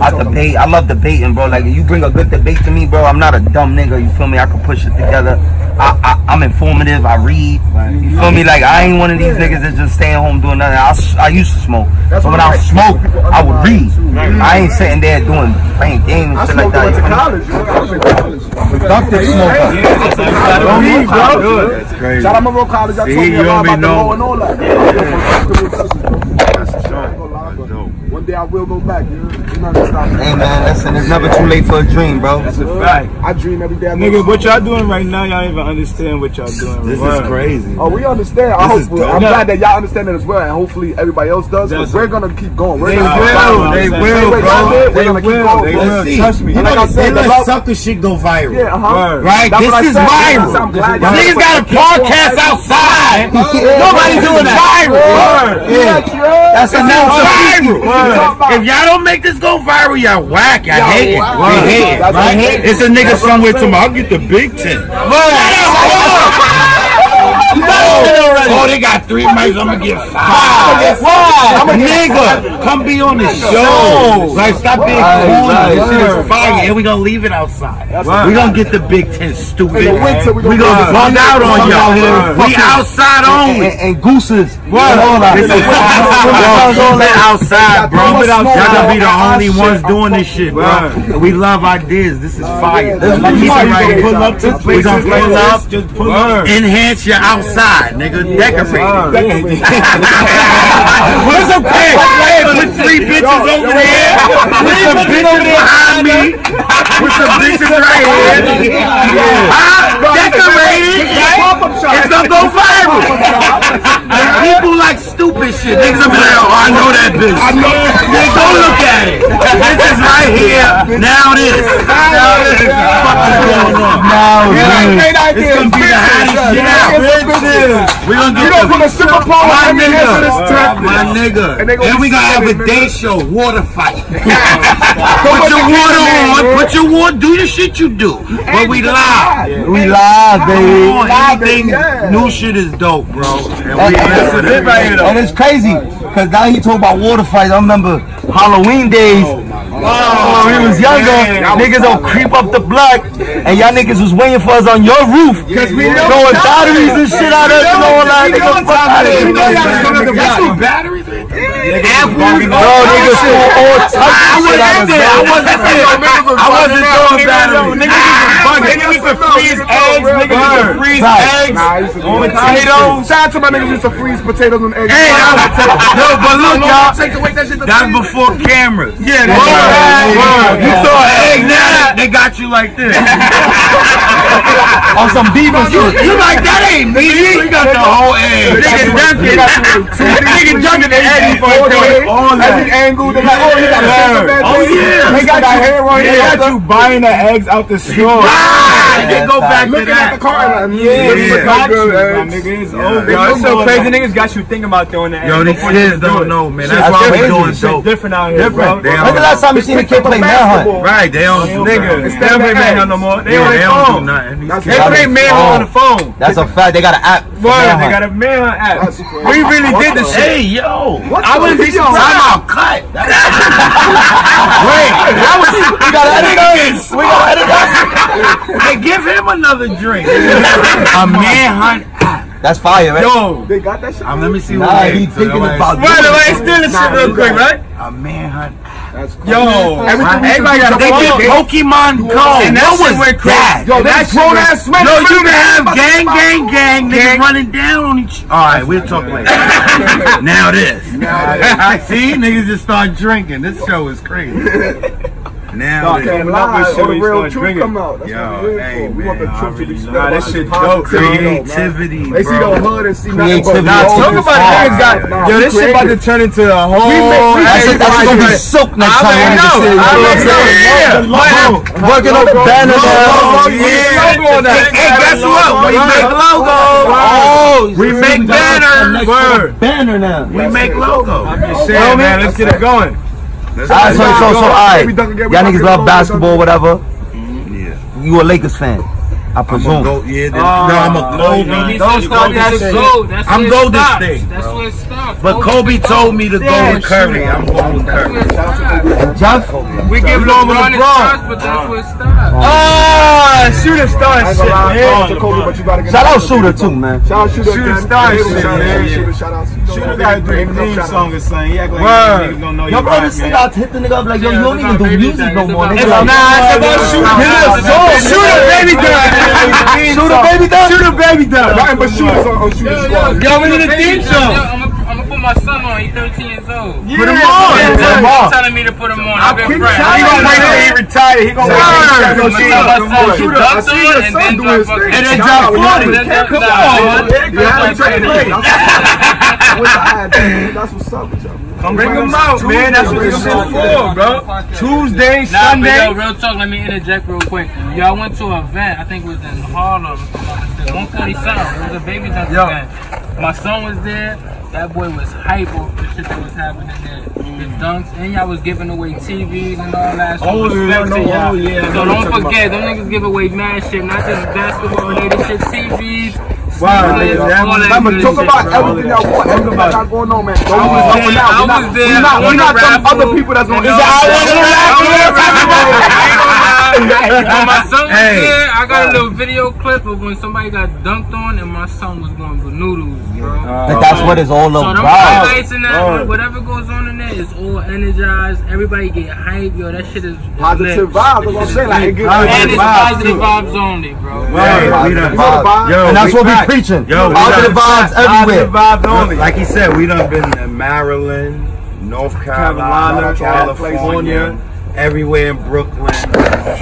I debate. I love debating, bro. Like, you bring a good debate to me, bro. I'm not a dumb nigga. You feel me? I can push it together. I'm informative. I read. You feel me? Like, I ain't one of these niggas that just staying home doing nothing. I used to smoke, but when I smoke, I would read. I ain't sitting there playing games and shit like that. Productive smoker. That's crazy. Shout out Monroe College. I told you about the law and all that. One day day I will go back, dude. There's nothing stopping me. Hey, man, listen, it's never too late for a dream, bro. That's a fact. I dream every day. Nigga, what y'all doing right now, y'all don't even understand what y'all doing. This is crazy. Oh, we understand. I'm glad that y'all understand it as well, and hopefully everybody else does, because we're going to keep going. They will. They will, bro. They will. Trust me. You know, they let sucker shit go viral. Yeah, right? This is viral. Niggas got a podcast outside. Nobody's doing viral. That's viral. If y'all don't make this go viral, y'all whack. I hate it. I hate it. I hate it. It's a nigga somewhere tomorrow. I'll get the big tent. Oh, they got 3 mics. I'm gonna get 5. Why? I'm a nigga. Come be on the show. Like, stop being corny. This shit is fire, and we gonna leave it outside. We gonna get the big tent, stupid. We gonna run out on y'all. We outside only and gooses. What? We're outside, bro. Y'all gonna be the only ones doing this shit, bro. We love ideas. This is fire. We gonna pull up. Enhance your outside, nigga. Decorate. What's a pig? Put 3 bitches over there. Put some bitches behind me. Put some bitches right here. Decorate it. It's gonna go viral. And people like stupid shit. Niggas gonna be like, oh, I know that bitch. Go look at it. This is right here. Now this. Now this. It's gonna be the hottest shit out. We're gonna get the super power. My nigga. My nigga. And we gonna have a day show. Water fight. Put your water on. Put your water. Do the shit you do. But we live. We live, baby. Everything new shit is dope, bro. And it's crazy, because now he talking about water fights. I remember Halloween days. Oh, when we was younger, niggas will creep up the block, and y'all niggas was waiting for us on your roof, because we know throwing batteries and shit at us and all that. Niggas fuck out of here. Y'all batteries? Bro, niggas throw all types of shit at us, bro. I wasn't throwing batteries. Niggas was bugging. Niggas used to freeze eggs. Potatoes. Shout out to my niggas used to freeze potatoes and eggs. No, but look, y'all. That's before cameras. Yeah, you saw an egg now. They got you like this. On some beavers. You like that ain't me. You got the whole egg. Nigga dunking. Nigga dunking the egg. Every angle. They got hair on here. They got you buying the eggs out the store. They go back to that. Yeah, it's over. It's so crazy. Niggas got you thinking about throwing the egg. Yo, these kids don't know, man. That's why we doing dope. Different out here, bro. When the last time you seen a kid play manhunt? Right, they don't do nothing. They don't play manhunt no more. They don't do nothing. They play manhunt on the phone. That's a fact. They got an app. Word, they got a manhunt app. We really did the shit. Hey, yo. I wouldn't be surprised. Time out. Cut. Wait. We got to edit us. We got to edit us. Hey, give him another drink. A manhunt app. That's fire, right? Yo, they got that shit. Let me see what he's thinking about. Right, right, steal this shit real quick, right? A manhunt. That's cool. Yo, everybody got a Pokemon Go. And that was that. Yo, that's grown ass sweat. No, you can have gang, niggas running down on each. All right, we'll talk later. Now this. See, niggas just start drinking. This show is crazy. Now the real truth come out. That's what we want the truth to be spread. Nah, that shit dope. Creativity, bro. They see the hood and see nothing but talk about niggas got. Yo, this shit about to turn into a whole. That's gonna be soaked next time. I know. Working on the banner. Hey, guess what? We make logos. We make banners. Banner now. We make logos. I'm just saying, man. Let's get it going. Alright, alright. Y'all niggas love basketball, whatever. Yeah. You a Lakers fan, I presume. I'm Kobe. That's where it stops. But Kobe told me to go with Curry. I'm going with Curry. We give LeBron his shots, but that's where it stops. Shooter star shit, man. Shout out Shooter too, man. Shout out Shooter star shit, man. Shooter got to do a theme song or something. Word. Y'all bro, this nigga, I hit the nigga up like, yo, you don't even do music no more. Nah, it's about Shooter. Shooter, baby dunk. Shooter, baby dunk. Shooter, baby dunk. Nothing but shooters on Shooter squad. Yo, we need a theme song. my son on. He's 13 years old. Yeah. Put him on. He's telling me to put him on. I've been praying. He's going to wait till he retired. He's going to wait till he retired. Shoot up. I've seen your son do his thing. And then drop 40. Come on. You haven't traded late. That's what's up with y'all. Come bring them out, man. That's what this shit's for, bro. Tuesday, Sunday. Yo, real talk, let me interject real quick. Y'all went to an event. I think it was in Harlem. 147. It was a Baby Dunk event. My son was there. That boy was hype over the shit that was happening there. The dunks, and y'all was giving away TVs and all that shit. So don't forget, them niggas give away mad shit, not just basketball related shit, TVs. Wow, remember, talk about everything y'all want, everything that's going on, man. We're not some other people that's going to When my son was there, I got a little video clip of when somebody got dunked on and my son was going for noodles, bro. But that's what it's all about. So them highlights and that, whatever goes on in there, it's all energized. Everybody get hype, yo. That shit is positive vibes. I'm gonna say like it gives positive vibes only, bro. Yo, and that's what we preaching. Yo, positive vibes everywhere. Positive vibes only. Like he said, we done been in Maryland, North Carolina, California. Everywhere in Brooklyn,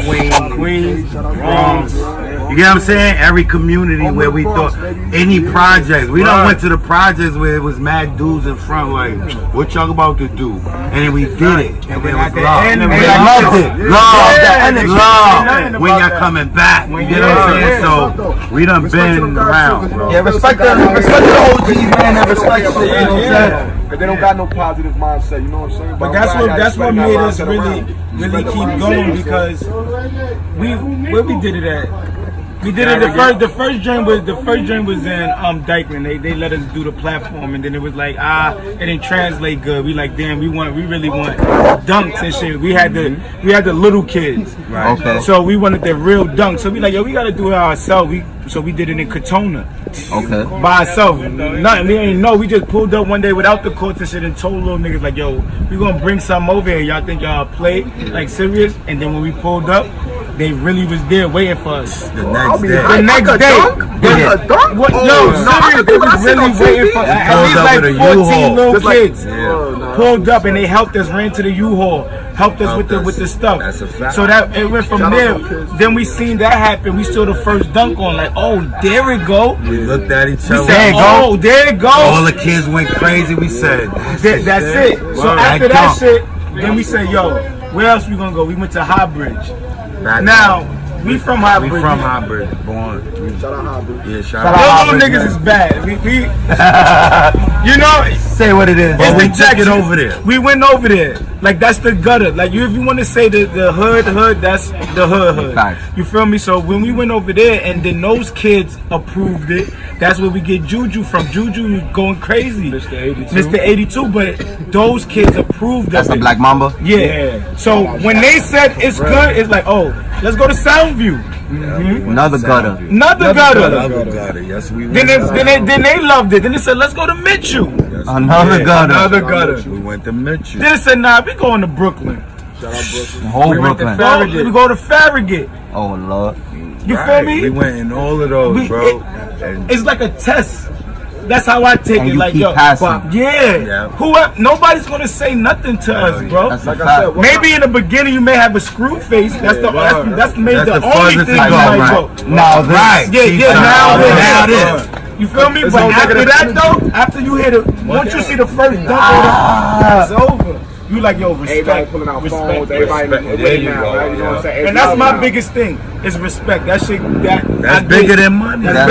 Queens, Bronx. You get what I'm saying? Every community where we thought any projects. We done went to the projects where it was mad dudes in front like, what y'all about to do? And then we did it. And then it was love. And we loved it. Love. When y'all coming back. You get what I'm saying? So we done been around, bro. Yeah, respect the OGs, man. And respect the shit, you know what I'm saying? But they don't got no positive mindset, you know what I'm saying? But that's what made us really keep going, because we did it at. We did it the first joint was in Dyckman. They let us do the platform, and then it was like it didn't translate good. We like, damn, we really want dunks and shit. We had the little kids. Right. Okay. So we wanted the real dunks. So we like, yo, we gotta do it ourselves. So we did it in Katona. Okay. By ourselves. Nothing. We ain't know. We just pulled up one day without the courts and shit and told little niggas like, yo, we gonna bring something over here. Y'all think y'all play like serious? And then when we pulled up, they really was there waiting for us. The next day. Serious, they was really waiting for us. At least like 14 little kids pulled up and they helped us, ran to the U-Haul, helped us with the stuff. That's a fact. So that it went from there. Then we seen that happen. We saw the first dunk on like, oh, there it go. We looked at each other. We said, oh, there it go. All the kids went crazy. We said, that's it. So after that shit, then we said, yo, where else we gonna go? We went to Highbridge. We from Highbridge. Born. Shout out Highbridge. Yeah, shout out Highbridge. Niggas is bad. You know. Say what it is. We took it over there. We went over there. Like that's the gutter. Like if you want to say the hood, that's the hood. Nice. You feel me? So when we went over there, and then those kids approved it. That's where we get Juju from. Juju going crazy. Mr. 82. But those kids approved it. That's the Black Mamba. Yeah. So when they said it's good, it's like, oh, let's go to Soundview. Yeah, Another gutter. Yes, we. Then they loved it. Then they said, let's go to Mitchell. Yes, Another gutter. We went to Mitchell. Then they said, nah, we going to Brooklyn. Shout out Brooklyn. Went to Farragut. We go to Farragut. Oh Lord. You feel me? We went in all of those, bro. It's like a test. That's how I take it. Like, yo, nobody's gonna say nothing to us, bro. Like I said, maybe in the beginning you may have a screw face. That's the only thing. Now this. You feel me? But after that though, after you hit it, once you see the first dunk, it's over. You like, yo, respect. Everybody pulling out phones. Everybody now. You know what I'm saying? And that's my biggest thing. It's respect. That shit. That's bigger than money. That's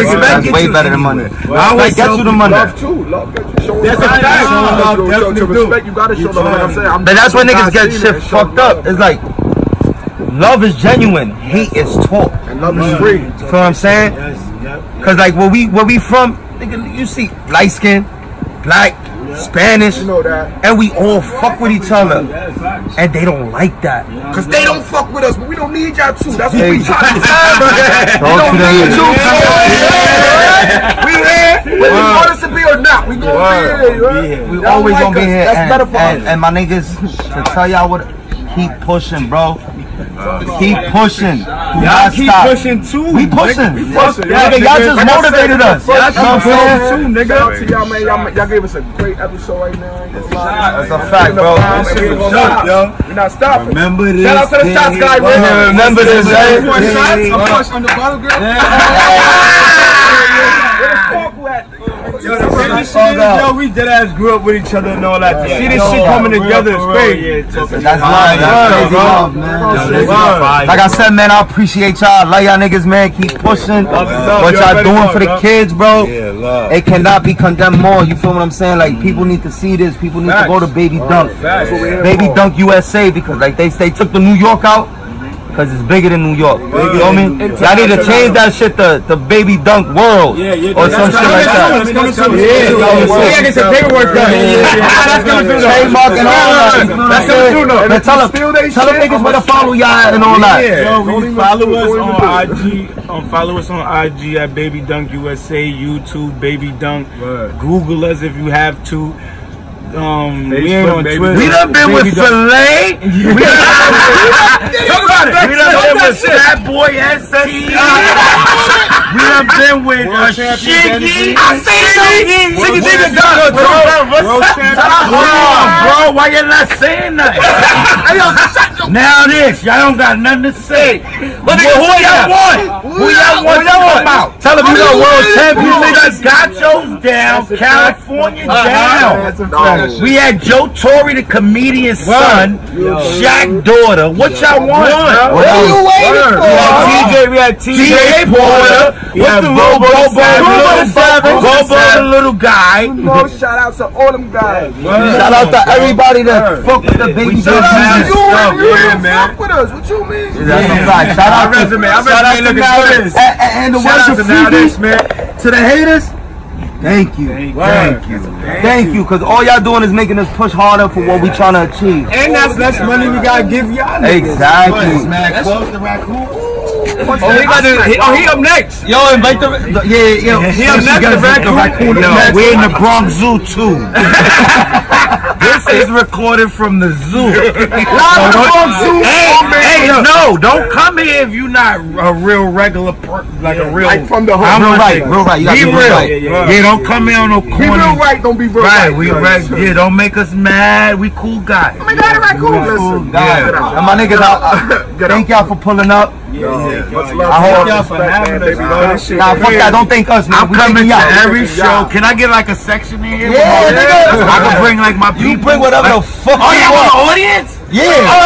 way better than money. I always get you the money. Love too. Love gets you. Show that's a fact. Respect. You gotta show the money. I'm saying. But that's when niggas get shit fucked up. It's like, love is genuine. Hate is taught. And love is free. You feel what I'm saying? Cause like where we from, nigga, you see light skin, black. Spanish, you know that. And we all fuck with each other, and they don't like that, cause they don't fuck with us. But we don't need y'all too. That's what we trying to say. We don't need you. We here, whether you want us to be or not. We gonna be here. We always gonna be here. That's better for us. And my niggas, to tell y'all what, keep pushing, bro. Keep pushing. Y'all keep pushing too. We pushing. Nigga, y'all just motivated us. Y'all gave us a great episode right now. That's a fact, bro. We're not stopping. Remember this. Shout out to the shots guy. Remember this. I'm crushed on the bottle girl. Yo, the crazy shit is, yo, we dead ass grew up with each other and all that. Yeah, see this shit coming together is crazy. That's love, that's love, man. Like I said, man, I appreciate y'all. Love y'all niggas, man. Keep pushing. What y'all doing for the kids, bro. Yeah, love. It cannot be condemned more. You feel what I'm saying? Like, people need to see this. People need to go to Baby Dunk. Baby Dunk USA, because like they took the New York out. Cause it's bigger than New York. You know what I mean? Y'all need to change that shit to Baby Dunk World. Yeah, or some shit like that. It's coming soon. We gotta get some paperwork done. That's coming soon. Trademark and all that. That's coming soon though. Tell them niggas where to follow y'all and all that. Follow us on IG. Follow us on IG at Baby Dunk USA, YouTube, Baby Dunk. Google us if you have to. We ain't on Twitter. We done been with Soleil. We done been with Fat Boy SST. We done been with Shiggy. I say Shiggy. Shiggy nigga done. Bro, why you not saying nothing? Now this, y'all don't got nothing to say. But who y'all want? Who y'all want to come out? Tell them you know world champions. Got yours down. California down. We had Joe Torrey, the comedian's son, Shaq daughter. What y'all want? What are you waiting for? We had TJ Porter. What's the Bobo, the little guy. Shout out to all them guys. Shout out to everybody that fuck with the Baby Dunk. You ain't fuck with us. What you mean? Shout out to resume. Shout out to Nowdis. And the ones who Nowdis, man. To the haters. Thank you. Thank you. Because all y'all doing is making us push harder for what we trying to achieve. And that's less money we got to give y'all. Exactly. That's close to Raccoon. He up next. Yo, invite the... Yeah. He up next to Raccoon. No, we're in the Bronx Zoo, too. This is recorded from the zoo. Hey, no, don't come here if you're not a real regular, like from the home. I'm real right. Be real. Yeah, don't come here on no corner. Be real right, don't be real right. Right. Yeah, don't make us mad. We cool guys. Oh my God, Raccoon. And my niggas, thank y'all for pulling up. I hope y'all for having us. Nah, fuck that. Don't thank us, man. I'm coming to every show. Can I get like a section in here? Yeah, nigga. I can bring like my people. You bring whatever the fuck. Oh, y'all want an audience? Yeah. Oh,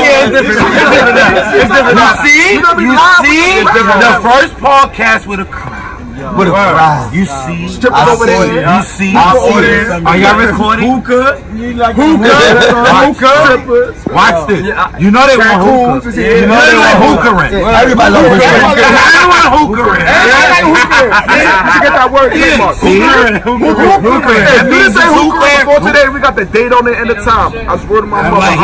yeah. It's different. You see? The first podcast with a crowd. What a crowd. You see? Strippers over there. You see? Are y'all recording? Hookah. Watch this. You know they want hookah. You know they want hookah in. Everybody loves hookah. Everyone hookah in. Everybody hookah in. You get that word? Hookah in. If you say hookah in before today, we got the date on it and the time. I swear to my mother.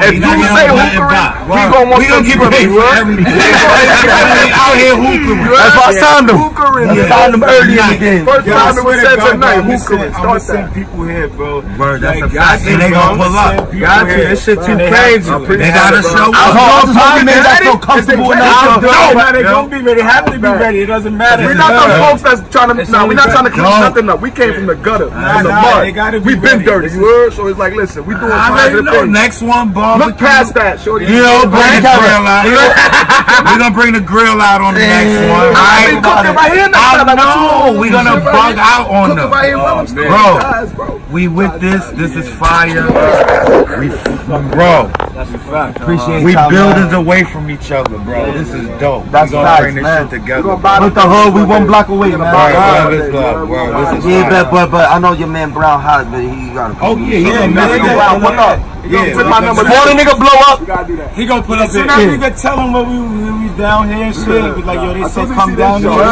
If you say hookah in, we gonna want to keep it. Out here hookah in. That's why I signed them. Hookah in. I found them early in the game. First time it was said tonight. I'ma send people here, bro. Word, that's a fact. They gonna pull up. Got you. This shit too crazy. They gotta show up. They gonna be ready. They have to be ready. It doesn't matter. We're not the folks that's trying to. No, we're not trying to clean nothing up. We came from the gutter, from the mud. We've been dirty. So it's like, listen, we doing positive things. Next one, ball. Look past that, shorty. You know, bring the grill out. We're gonna bring the grill out on the next one. I ain't talking about him. I know, we're gonna bug out on them. Bro, we with this. This is fire. Bro, that's a fact. Appreciate we building away from each other, bro. This is dope. That's nice, bring this shit together. With the hood, we one block away, man. Yeah, but I know your man Brown hot, but he got to. Oh yeah, man. What up? Yeah, before the nigga blow up, he gonna put us in. You can tell him what we down here and shit. Be like, yo, they said come down. No, we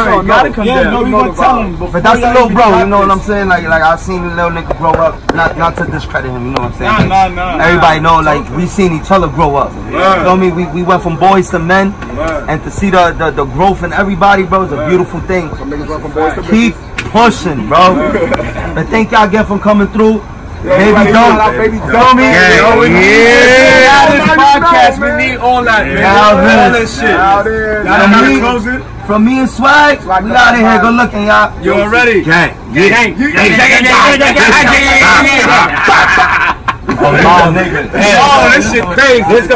gonna tell him. But that's a little bro, you know what I'm saying? Like I've seen the little nigga grow up. Not to discredit him, you know what I'm saying? Nah. Everybody know, like, we seen each other grow up. You know what I mean? We went from boys to men, and to see the growth in everybody, bro, is a beautiful thing. Keep pushing, bro. But thank y'all again for coming through. Baby Dunk. Podcast, we need all that, man. All that shit. Y'all know how to close it? From me and Swag, we out of here. Good looking, y'all. You already? Gang. Gang. Gang. Oh, nigga. Oh, this shit crazy.